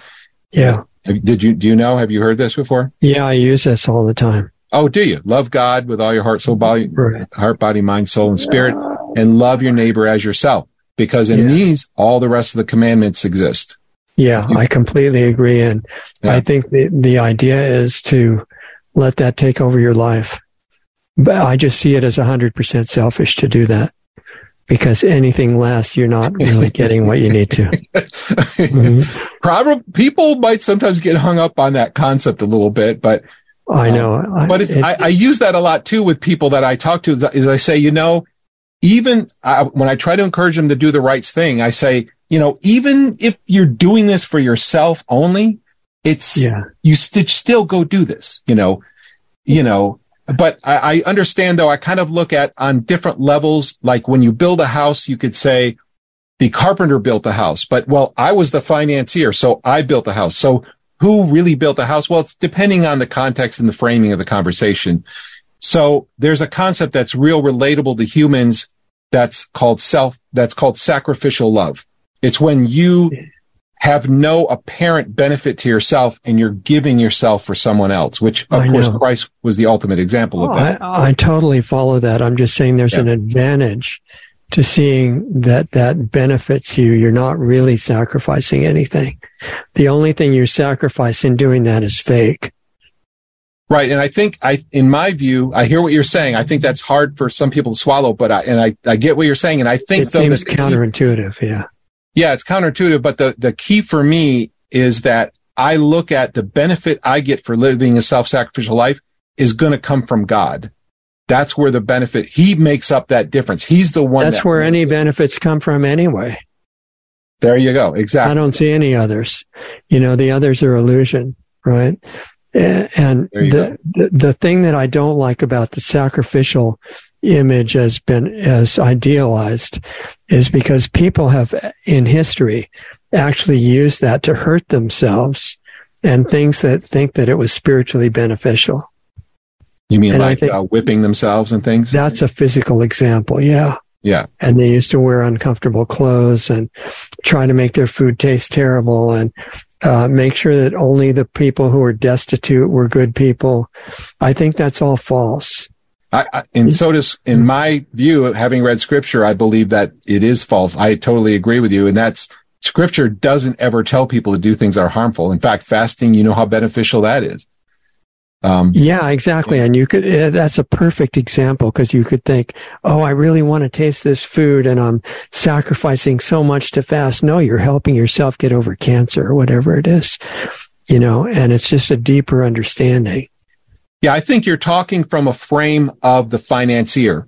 yeah. Did you, do you know, have you heard this before? Yeah, I use this all the time. Oh, do you? Love God with all your heart, soul, body, right. heart, body, mind, soul, and spirit, and love your neighbor as yourself, because in yeah. these, all the rest of the commandments exist. Yeah, I completely agree. And yeah. I think the, the idea is to let that take over your life. But I just see it as one hundred percent selfish to do that, because anything less, you're not really getting what you need to. Mm-hmm. Probably, people might sometimes get hung up on that concept a little bit, but I know. Um, but it's, it, I, I use that a lot too with people that I talk to. Is, is I say, you know, even I, when I try to encourage them to do the right thing, I say, you know, even if you're doing this for yourself only, it's yeah. you st- still go do this. You know, you know. But I, I understand, though. I kind of look at on different levels. Like when you build a house, you could say the carpenter built the house, but well, I was the financier, so I built the house. So who really built the house? Well, it's depending on the context and the framing of the conversation. So there's a concept that's real relatable to humans that's called self, that's called sacrificial love. It's when you have no apparent benefit to yourself and you're giving yourself for someone else, which of course Christ was the ultimate example of that. I, I totally follow that. I'm just saying there's yeah. an advantage to seeing that that benefits you. You're not really sacrificing anything. The only thing you sacrifice in doing that is fake. Right. And I think I, in my view, I hear what you're saying. I think that's hard for some people to swallow, but I, and I, I get what you're saying. And I think it though, seems the, counterintuitive. Yeah. Yeah. It's counterintuitive. But the, the key for me is that I look at the benefit I get for living a self-sacrificial life is going to come from God. That's where the benefit, he makes up that difference. He's the one. That's that where any benefits come from anyway. There you go. Exactly. I don't see any others. You know, the others are illusion, right? And the, the the thing that I don't like about the sacrificial image has been as idealized is because people have in history actually used that to hurt themselves and things that think that it was spiritually beneficial. You mean and like uh, whipping themselves and things? That's a physical example, yeah. Yeah. And they used to wear uncomfortable clothes and try to make their food taste terrible and uh, make sure that only the people who were destitute were good people. I think that's all false. I, I, and so does, in my view, having read Scripture, I believe that it is false. I totally agree with you. And that's, Scripture doesn't ever tell people to do things that are harmful. In fact, fasting, you know how beneficial that is. Um, yeah, exactly. And you could, that's a perfect example because you could think, oh, I really want to taste this food and I'm sacrificing so much to fast. No, you're helping yourself get over cancer or whatever it is, you know, and it's just a deeper understanding. Yeah, I think you're talking from a frame of the financier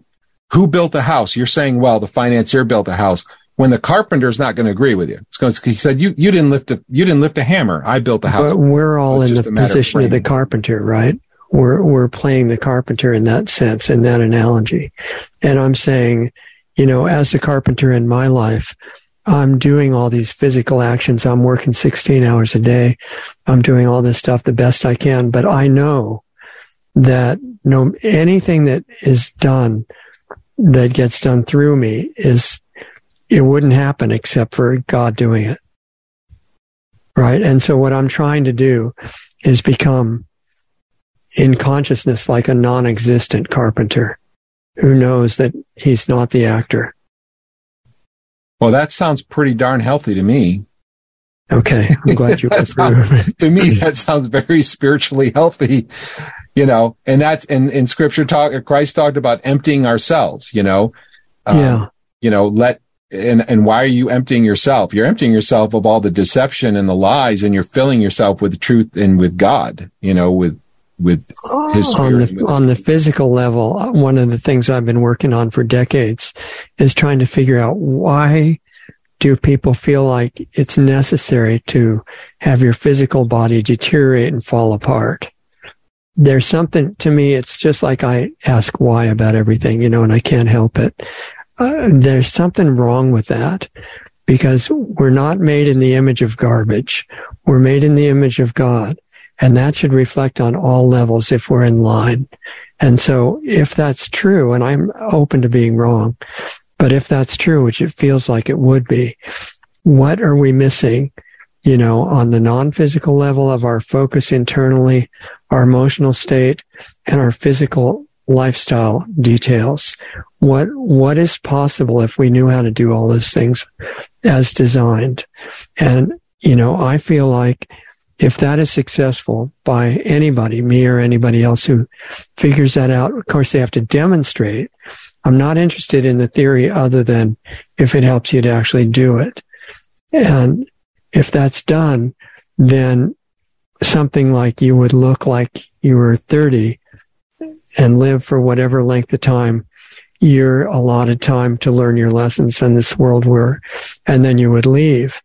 who built the house. You're saying, well, the financier built the house when the carpenter's not going to agree with you. It's going to, he said, you, you didn't lift a, you didn't lift a hammer. I built the house. But we're all in the position of the carpenter, right? We're, we're playing the carpenter in that sense, in that analogy. And I'm saying, you know, as the carpenter in my life, I'm doing all these physical actions. I'm working sixteen hours a day. I'm doing all this stuff the best I can, but I know that no anything that is done that gets done through me is it wouldn't happen except for God doing it, right? And so what I'm trying to do is become in consciousness like a non-existent carpenter who knows that he's not the actor. Well, that sounds pretty darn healthy to me. Okay, I'm glad you approved. To me, that sounds very spiritually healthy. You know, and that's in, in scripture talk, Christ talked about emptying ourselves, you know, um, yeah. you know, let, and, and why are you emptying yourself? You're emptying yourself of all the deception and the lies, and you're filling yourself with truth and with God, you know, with, with oh, his spirit. On the, on the physical level, one of the things I've been working on for decades is trying to figure out why do people feel like it's necessary to have your physical body deteriorate and fall apart? there's something to me. It's just like I ask why about everything, you know, and I can't help it. Uh, there's something wrong with that, because we're not made in the image of garbage. We're made in the image of God. And that should reflect on all levels if we're in line. And so if that's true, and I'm open to being wrong, but if that's true, which it feels like it would be, what are we missing, you know, on the non-physical level of our focus internally, our emotional state, and our physical lifestyle details? What, what is possible if we knew how to do all those things as designed? And, you know, I feel like if that is successful by anybody, me or anybody else who figures that out, of course, they have to demonstrate it. I'm not interested in the theory other than if it helps you to actually do it. And if that's done, then something like you would look like you were thirty and live for whatever length of time, your allotted time to learn your lessons in this world were, and then you would leave.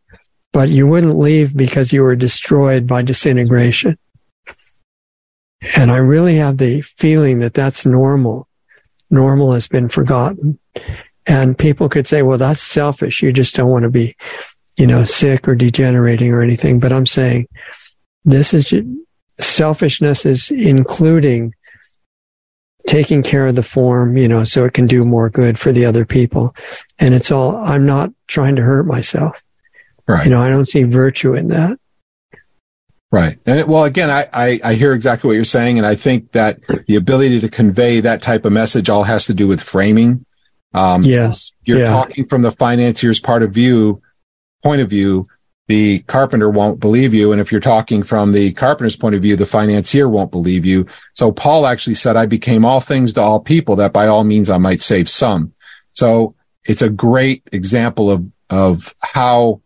But you wouldn't leave because you were destroyed by disintegration. And I really have the feeling that that's normal. Normal has been forgotten. And people could say, well, that's selfish. You just don't want to be, you know, sick or degenerating or anything. But I'm saying this is just, selfishness is including taking care of the form, you know, so it can do more good for the other people. And it's all, I'm not trying to hurt myself. Right. You know, I don't see virtue in that. Right. And it, well, again, I, I, I hear exactly what you're saying. And I think that the ability to convey that type of message all has to do with framing. Um, yes. You're yeah. talking from the financier's part of view, point of view, the carpenter won't believe you. And if you're talking from the carpenter's point of view, the financier won't believe you. So Paul actually said, I became all things to all people that by all means I might save some. So it's a great example of, of how,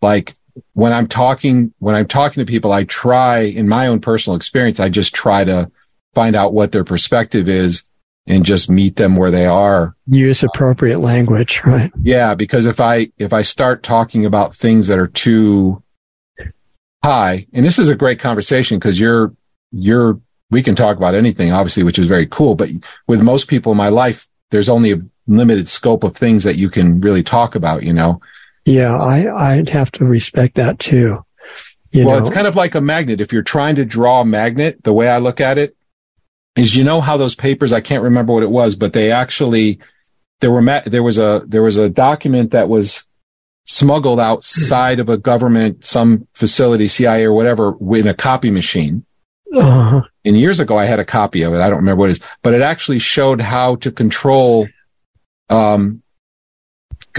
like when I'm talking, when I'm talking to people, I try in my own personal experience, I just try to find out what their perspective is and just meet them where they are. Use appropriate language, right? Yeah. Because if I, if I start talking about things that are too high, and this is a great conversation because you're, you're, we can talk about anything, obviously, which is very cool. But with most people in my life, there's only a limited scope of things that you can really talk about, you know? Yeah, I, I'd have to respect that too. You well, know? It's kind of like a magnet. If you're trying to draw a magnet, the way I look at it is, you know how those papers, I can't remember what it was, but they actually, there were ma- there was a there was a document that was smuggled outside of a government, some facility, C I A or whatever, in a copy machine. Uh-huh. And years ago, I had a copy of it. I don't remember what it is, but it actually showed how to control um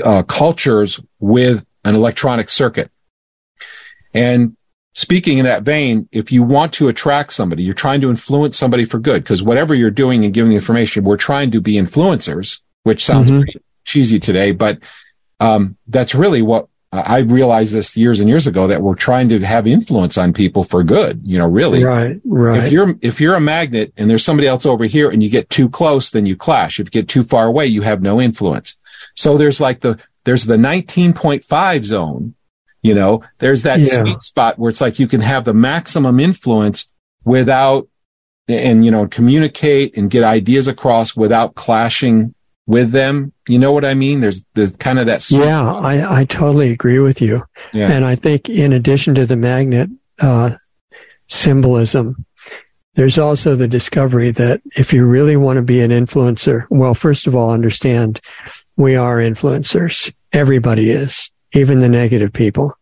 Uh, cultures with an electronic circuit. And speaking in that vein, if you want to attract somebody, you're trying to influence somebody for good, because whatever you're doing and giving information, we're trying to be influencers, which sounds mm-hmm. pretty cheesy today, but um, that's really what uh, I realized this years and years ago, that we're trying to have influence on people for good, you know, really. Right, right. If you're, if you're a magnet and there's somebody else over here and you get too close, then you clash. If you get too far away, you have no influence. So there's like the, there's the nineteen point five zone, you know, there's that yeah. sweet spot where it's like you can have the maximum influence without, and, you know, communicate and get ideas across without clashing with them. You know what I mean? There's the kind of that sweet Yeah, spot. I, I totally agree with you. Yeah. And I think in addition to the magnet uh, symbolism, there's also the discovery that if you really want to be an influencer, well, first of all, understand we are influencers. Everybody is, even the negative people.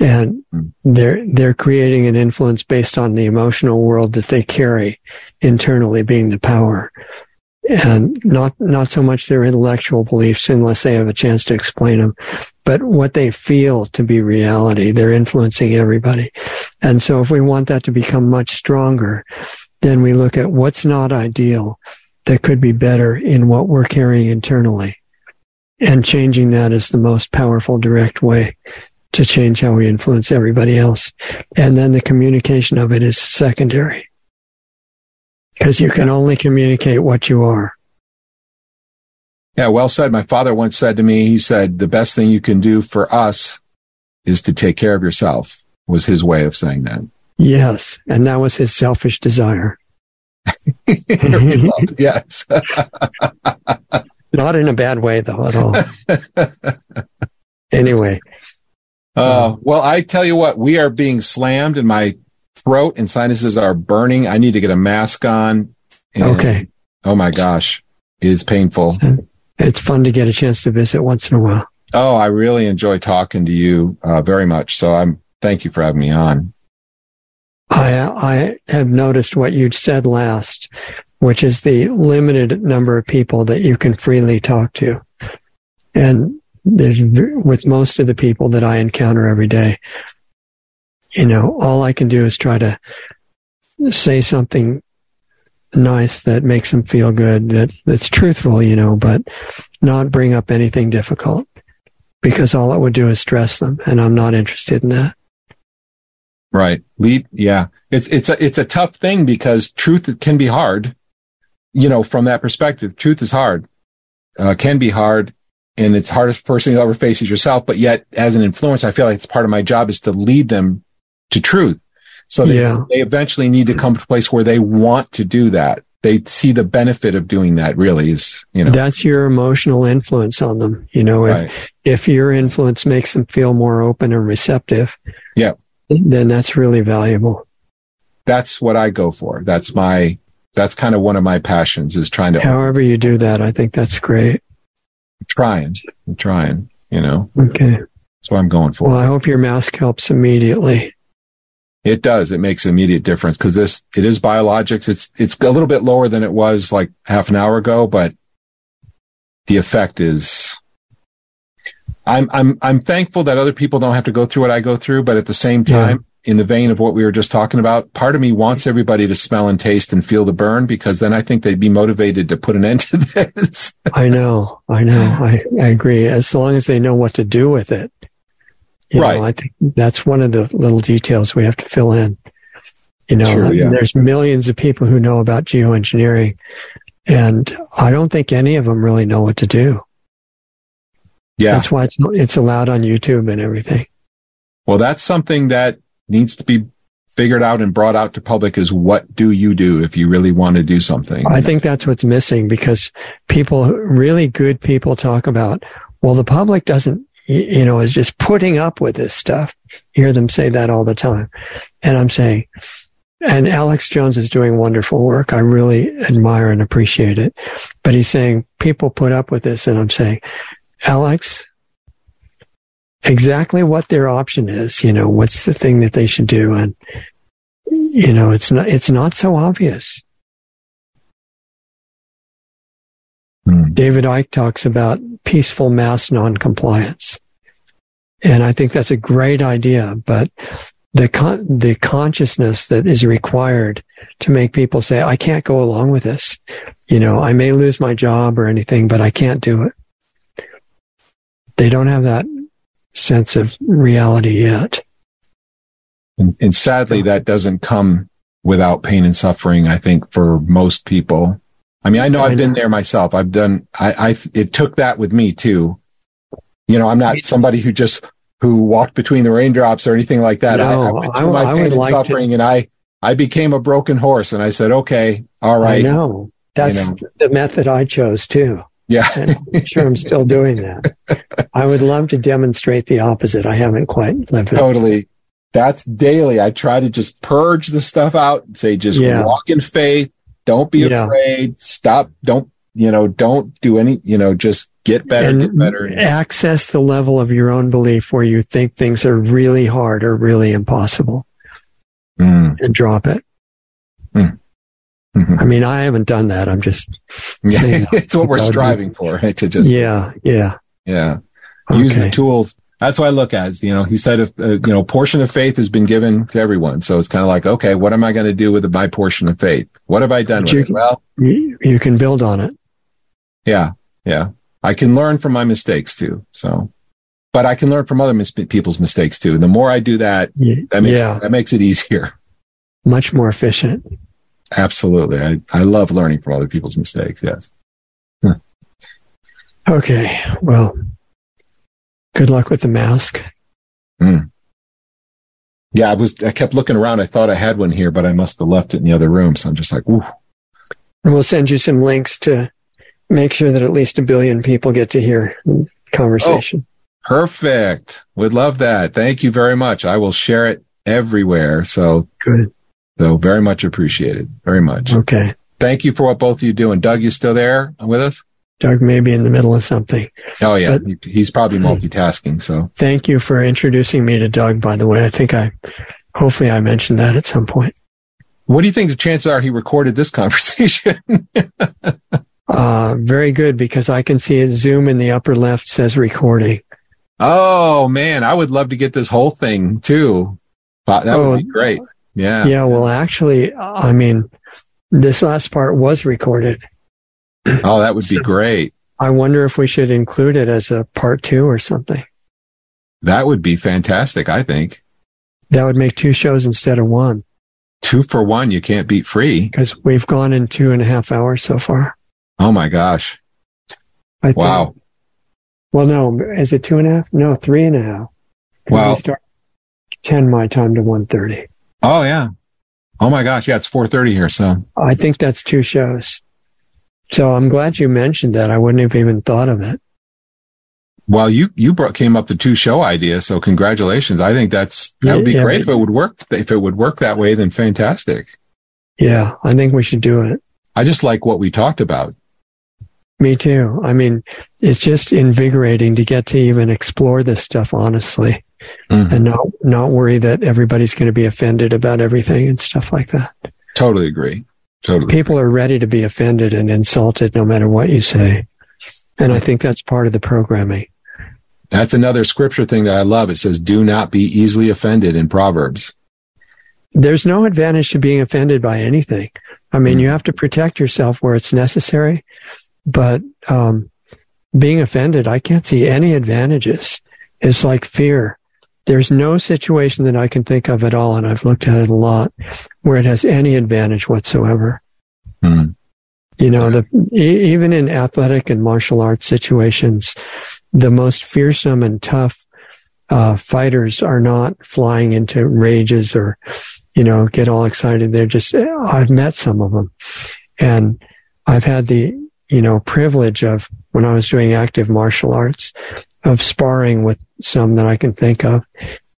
And they're, they're creating an influence based on the emotional world that they carry internally being the power. And not, not so much their intellectual beliefs, unless they have a chance to explain them, but what they feel to be reality. They're influencing everybody. And so if we want that to become much stronger, then we look at what's not ideal that could be better in what we're carrying internally. And changing that is the most powerful, direct way to change how we influence everybody else. And then the communication of it is secondary, because you can only communicate what you are. Yeah, well said. My father once said to me, he said, the best thing you can do for us is to take care of yourself, was his way of saying that. Yes, and that was his selfish desire. Yes. Not in a bad way, though, at all. Anyway. Uh, well, I tell you what, we are being slammed, and my throat and sinuses are burning. I need to get a mask on. And, okay. Oh, my gosh. It is painful. It's fun to get a chance to visit once in a while. Oh, I really enjoy talking to you uh, very much. So I'm thank you for having me on. I, I have noticed what you said last, which is the limited number of people that you can freely talk to. And there's, with most of the people that I encounter every day, you know, all I can do is try to say something nice that makes them feel good, that that's truthful, you know, but not bring up anything difficult, because all it would do is stress them, and I'm not interested in that. Right. Lead. Yeah. It's, it's a, it's a tough thing, because truth can be hard, you know, from that perspective. Truth is hard, uh, can be hard, and it's hardest person you'll ever face is yourself. But yet, as an influencer, I feel like it's part of my job is to lead them to truth. So they, yeah. they eventually need to come to a place where they want to do that. They see the benefit of doing that, really, is, you know. That's your emotional influence on them. You know, if, right. if your influence makes them feel more open and receptive. Yeah. Then that's really valuable. That's what I go for. That's my, that's kind of one of my passions, is trying to. However you do that, I think that's great. I'm trying, I'm trying, you know. Okay. That's what I'm going for. Well, I hope your mask helps immediately. It does. It makes an immediate difference, because this, it is biologics. It's, it's a little bit lower than it was like half an hour ago, but the effect is. I'm I'm I'm thankful that other people don't have to go through what I go through, but at the same time, yeah. in the vein of what we were just talking about, part of me wants everybody to smell and taste and feel the burn, because then I think they'd be motivated to put an end to this. I know, I know, I, I agree. As long as they know what to do with it, you right? know, I think that's one of the little details we have to fill in. You know, sure, yeah. there's millions of people who know about geoengineering, and I don't think any of them really know what to do. Yeah. That's why it's it's allowed on YouTube and everything. Well, that's something that needs to be figured out and brought out to public, is what do you do if you really want to do something? I think that's what's missing, because people, really good people, talk about, well, the public doesn't, you know, is just putting up with this stuff. You hear them say that all the time. And I'm saying, and Alex Jones is doing wonderful work. I really admire and appreciate it. But he's saying people put up with this, and I'm saying, Alex, exactly what their option is, you know, what's the thing that they should do? And, you know, it's not, it's not so obvious. Mm. David Icke talks about peaceful mass noncompliance. And I think that's a great idea, but the con- the consciousness that is required to make people say, I can't go along with this. You know, I may lose my job or anything, but I can't do it. They don't have that sense of reality yet. And, and sadly, that doesn't come without pain and suffering, I think, for most people. I mean, I know I I've know. been there myself. I've done, I, I, it took that with me too. You know, I'm not somebody who just, who walked between the raindrops or anything like that. No, I, I went through I, my I pain and like suffering to... and I, I became a broken horse, and I said, okay, all right. I know. That's you know. the method I chose too. Yeah. And I'm sure I'm still doing that. I would love to demonstrate the opposite. I haven't quite lived it. Totally. That's daily. I try to just purge the stuff out and say, just yeah. walk in faith. Don't be yeah. afraid. Stop. Don't, you know, don't do any, you know, just get better, and get better. You know. Access the level of your own belief where you think things are really hard or really impossible mm. and drop it. Mm. Mm-hmm. I mean, I haven't done that. I'm just saying it's what we're striving it. for. Right? To just yeah, yeah, yeah. Okay. Use the tools. That's what I look at. You know, he said, if uh, you know, portion of faith has been given to everyone, so it's kind of like, okay, what am I going to do with my portion of faith? What have I done but with you, it? Well, you can build on it. Yeah, yeah. I can learn from my mistakes too. So, but I can learn from other mis- people's mistakes too. And the more I do that, yeah. that makes yeah. that makes it easier. Much more efficient. Absolutely. I, I love learning from other people's mistakes. Yes. Huh. Okay. Well, good luck with the mask. Mm. Yeah, I was, I kept looking around. I thought I had one here, but I must have left it in the other room. So I'm just like, ooh, And we'll send you some links to make sure that at least a billion people get to hear the conversation. Oh, perfect. Would love that. Thank you very much. I will share it everywhere. So good. So very much appreciated. Very much. Okay. Thank you for what both of you do. And Doug, you still there with us? Doug may be in the middle of something. Oh, yeah. But he's probably multitasking. So thank you for introducing me to Doug, by the way. I think I, hopefully I mentioned that at some point. What do you think the chances are he recorded this conversation? uh, very good, because I can see it. Zoom in the upper left says recording. Oh, man. I would love to get this whole thing, too. That oh, would be great. Yeah. Yeah. Well, actually, I mean, this last part was recorded. Oh, that would be great. I wonder if we should include it as a part two or something. That would be fantastic, I think. That would make two shows instead of one. Two for one, you can't beat free. Because we've gone in two and a half hours so far. Oh, my gosh. I think, wow. Well, no, is it two and a half? No, three and a half. Wow. We start ten my time to one thirty. Oh, yeah. Oh, my gosh. Yeah, it's four thirty here, so. I think that's two shows. So I'm glad you mentioned that. I wouldn't have even thought of it. Well, you, you brought, came up the two show idea. So congratulations. I think that's, that would be yeah, great. If it would work, if it would work that way, then fantastic. Yeah. I think we should do it. I just like what we talked about. Me too. I mean, it's just invigorating to get to even explore this stuff honestly mm-hmm. and not, not worry that everybody's going to be offended about everything and stuff like that. Totally agree. Totally. People are ready to be offended and insulted no matter what you say. And I think that's part of the programming. That's another scripture thing that I love. It says, do not be easily offended in Proverbs. There's no advantage to being offended by anything. I mean, mm-hmm. you have to protect yourself where it's necessary. But um, being offended, I can't see any advantages. It's like fear. There's no situation that I can think of at all, and I've looked at it a lot, where it has any advantage whatsoever. Mm-hmm. You know, the, e- even in athletic and martial arts situations, the most fearsome and tough uh, fighters are not flying into rages or, you know, get all excited. They're just, I've met some of them. And I've had the, you know, privilege of, when I was doing active martial arts, of sparring with some that I can think of.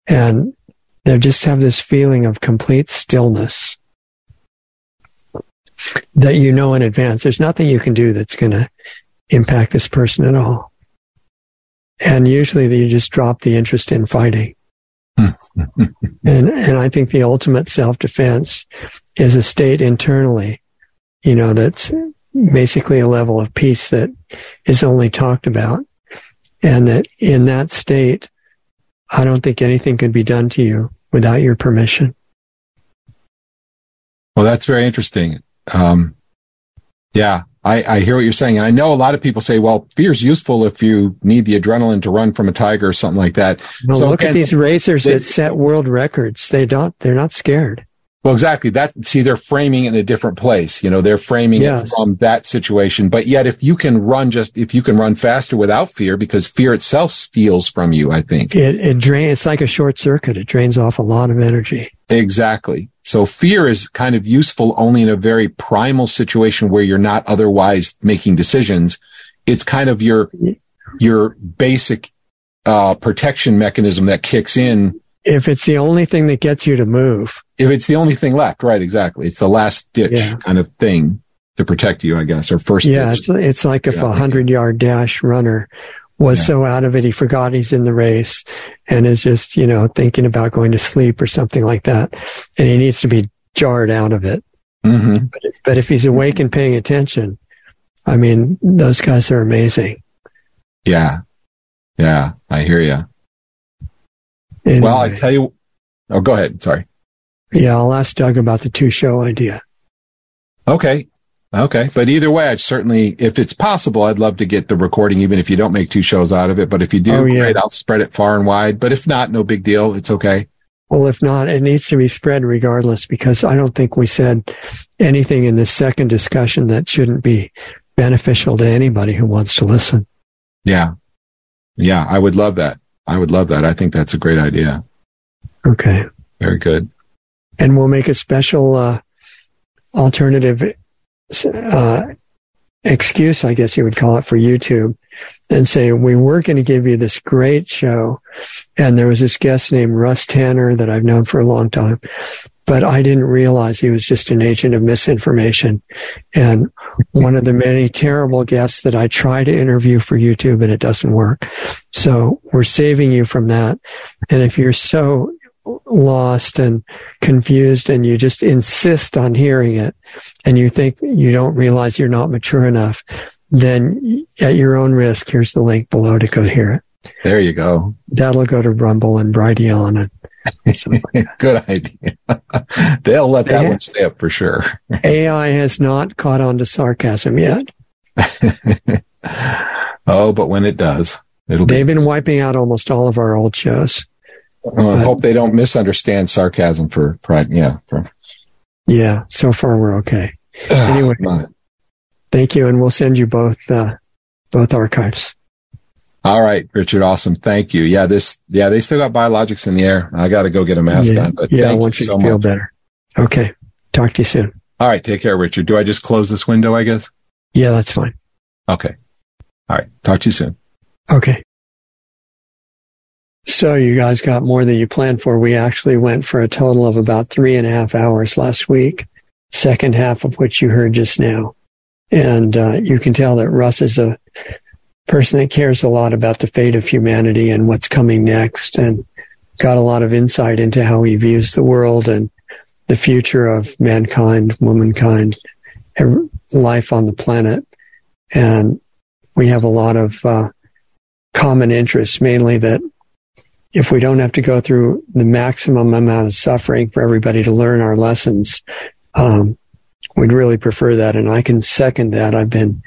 And they just have this feeling of complete stillness that you know in advance. There's nothing you can do that's going to impact this person at all. And usually you just drop the interest in fighting. and and I think the ultimate self-defense is a state internally, you know, that's basically a level of peace that is only talked about. And that in that state, I don't think anything could be done to you without your permission. Well, that's very interesting. Um, yeah, I, I hear what you're saying. And I know a lot of people say, well, fear's useful if you need the adrenaline to run from a tiger or something like that. Well, so, look at these racers they, that set world records. They don't, they're not scared. Well, exactly. That, see, they're framing it in a different place. You know, they're framing yes. it from that situation. But yet if you can run just, if you can run faster without fear, because fear itself steals from you, I think. It, it drains, it's like a short circuit. It drains off a lot of energy. Exactly. So fear is kind of useful only in a very primal situation where you're not otherwise making decisions. It's kind of your, your basic, uh, protection mechanism that kicks in. If it's the only thing that gets you to move. If it's the only thing left, right, exactly. It's the last ditch yeah. kind of thing to protect you, I guess, or first yeah, ditch. Yeah, it's like if yeah, a hundred-yard dash runner was yeah. so out of it, he forgot he's in the race and is just, you know, thinking about going to sleep or something like that, and he needs to be jarred out of it. Mm-hmm. But, if, but if he's awake and paying attention, I mean, those guys are amazing. Yeah, yeah, I hear you. Anyway. Well, I tell you, oh, go ahead. Sorry. Yeah, I'll ask Doug about the two-show idea. Okay. Okay. But either way, I'd certainly, if it's possible, I'd love to get the recording, even if you don't make two shows out of it. But if you do, oh, yeah. great, I'll spread it far and wide. But if not, no big deal. It's okay. Well, if not, it needs to be spread regardless, because I don't think we said anything in this second discussion that shouldn't be beneficial to anybody who wants to listen. Yeah. Yeah, I would love that. I would love that. I think that's a great idea. Okay. Very good. And we'll make a special uh, alternative uh, excuse, I guess you would call it, for YouTube and say, we were going to give you this great show. And there was this guest named Russ Tanner that I've known for a long time, but I didn't realize he was just an agent of misinformation. And one of the many terrible guests that I try to interview for YouTube, and it doesn't work. So we're saving you from that. And if you're so lost and confused and you just insist on hearing it and you think you don't realize you're not mature enough, then at your own risk, here's the link below to go hear it. There you go. That'll go to Rumble and Brighteon and like good idea. They'll let that yeah. one stay up for sure. A I has not caught on to sarcasm yet. Oh, but when it does, it'll They've be- been wiping out almost all of our old shows. Well, I but, hope they don't misunderstand sarcasm for pride. Yeah. For, yeah. So far, we're okay. Ugh, anyway, not. Thank you. And we'll send you both, uh, both archives. All right, Richard. Awesome. Thank you. Yeah, this, yeah, they still got biologics in the air. I got to go get a mask yeah, on, but yeah, thank I want you, you so to feel much. Better. Okay. Talk to you soon. All right. Take care, Richard. Do I just close this window, I guess? Yeah, that's fine. Okay. All right. Talk to you soon. Okay. So you guys got more than you planned for. We actually went for a total of about three and a half hours last week, second half of which you heard just now. And uh, you can tell that Russ is a person that cares a lot about the fate of humanity and what's coming next, and got a lot of insight into how he views the world and the future of mankind, womankind, every, life on the planet. And we have a lot of uh, common interests, mainly that if we don't have to go through the maximum amount of suffering for everybody to learn our lessons, um, we'd really prefer that. And I can second that. I've been,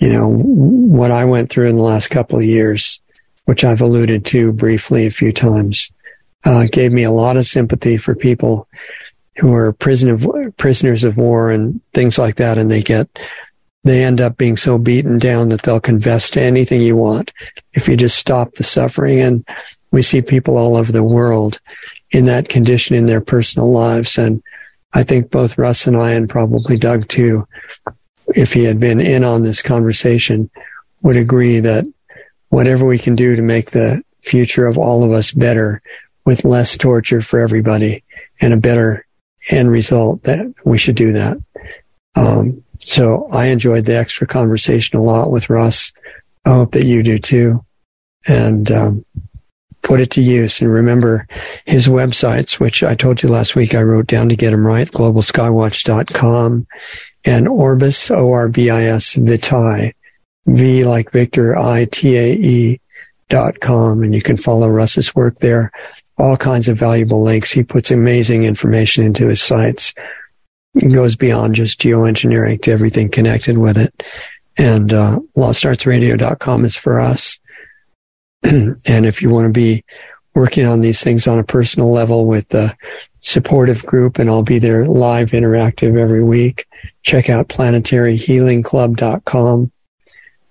you know, what I went through in the last couple of years, which I've alluded to briefly a few times, uh, gave me a lot of sympathy for people who are prison of, prisoners of war and things like that. And they get, they end up being so beaten down that they'll confess to anything you want if you just stop the suffering. And we see people all over the world in that condition in their personal lives. And I think both Russ and I, and probably Doug too, if he had been in on this conversation, would agree that whatever we can do to make the future of all of us better with less torture for everybody and a better end result, that we should do that. Um, so I enjoyed the extra conversation a lot with Russ. I hope that you do too. And, um, put it to use, and remember his websites, which I told you last week I wrote down to get them right, global skywatch dot com and Orbis, O R B I S, Vitae, V like Victor, I T A E dot com. And you can follow Russ's work there. All kinds of valuable links. He puts amazing information into his sites. It goes beyond just geoengineering to everything connected with it. And uh, lost arts radio dot com is for us. And if you want to be working on these things on a personal level with a supportive group, and I'll be there live, interactive every week, check out planetary healing club dot com.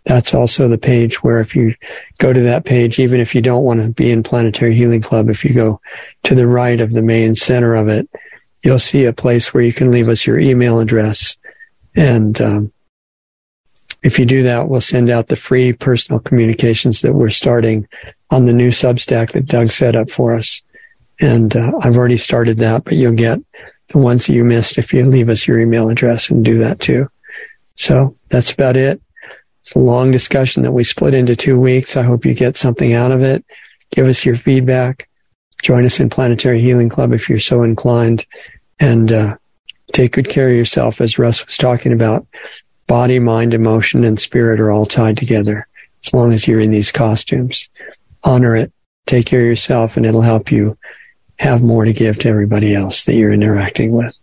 That's also the page where if you go to that page, even if you don't want to be in Planetary Healing Club, if you go to the right of the main center of it, you'll see a place where you can leave us your email address. And, um, if you do that, we'll send out the free personal communications that we're starting on the new Substack that Doug set up for us. And uh, I've already started that, but you'll get the ones that you missed if you leave us your email address and do that too. So that's about it. It's a long discussion that we split into two weeks. I hope you get something out of it. Give us your feedback. Join us in Planetary Healing Club if you're so inclined. And uh, take good care of yourself, as Russ was talking about. Body, mind, emotion, and spirit are all tied together as long as you're in these costumes. Honor it. Take care of yourself, and it'll help you have more to give to everybody else that you're interacting with.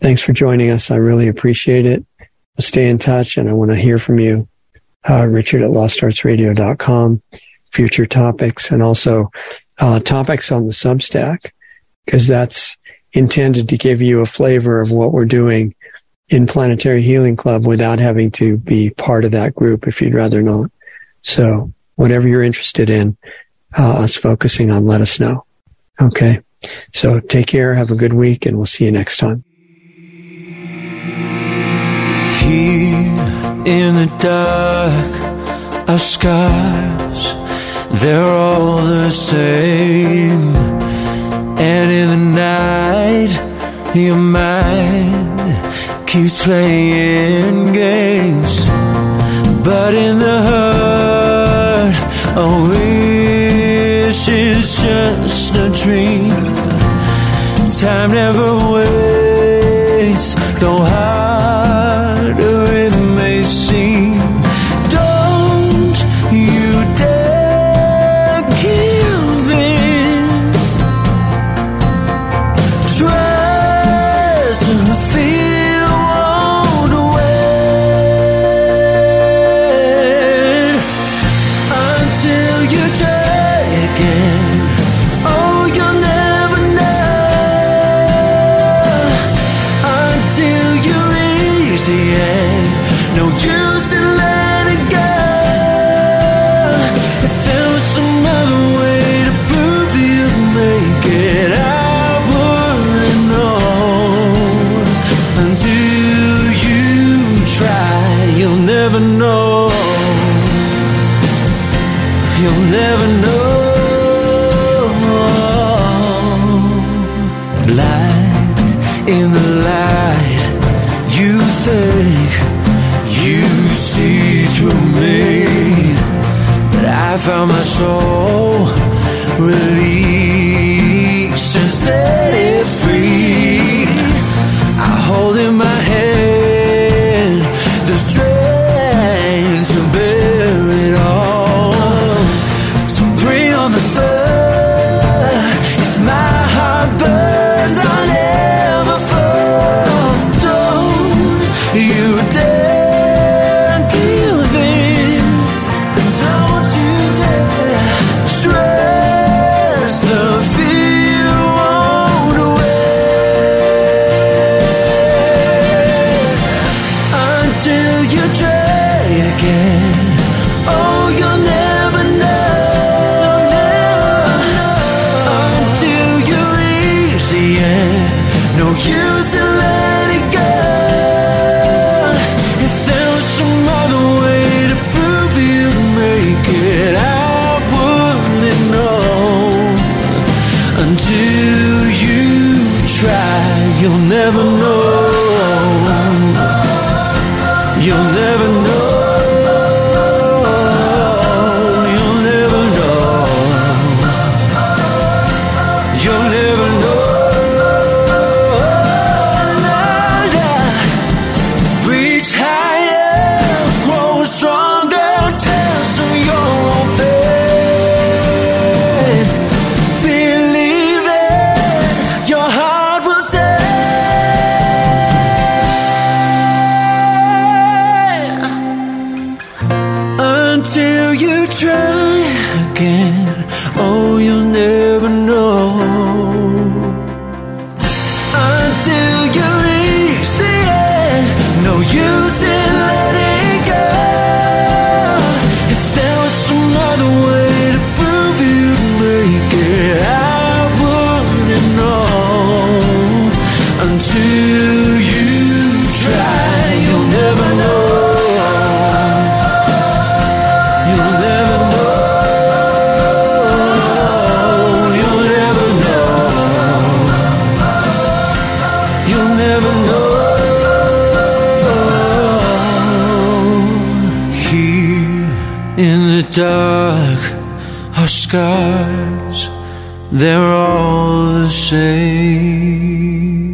Thanks for joining us. I really appreciate it. We'll stay in touch, and I want to hear from you. Uh, Richard at lost arts radio dot com, future topics, and also uh, topics on the Substack, because that's intended to give you a flavor of what we're doing in Planetary Healing Club without having to be part of that group if you'd rather not. So whatever you're interested in, uh, us focusing on, let us know. Okay. So take care. Have a good week, and we'll see you next time. in the dark. Our scars, they're all the same. And in the night, your mind keeps playing games. But in the heart, all this is just a dream. Time never waits, though harder it may seem. Don't you dare give in. Trust the fear won't wait until you try again. No use in letting go. If there was some other way to prove you'd make it, I wouldn't know. Until you try, you'll never know. You'll never know. Blind in the light, you think you see through me, but I found my soul release and set it free. I hold in my head the strength to bear it all. So bring on the fire. If my heart burns, I'll never fall. Don't you dare. Dark, our scars, they're all the same.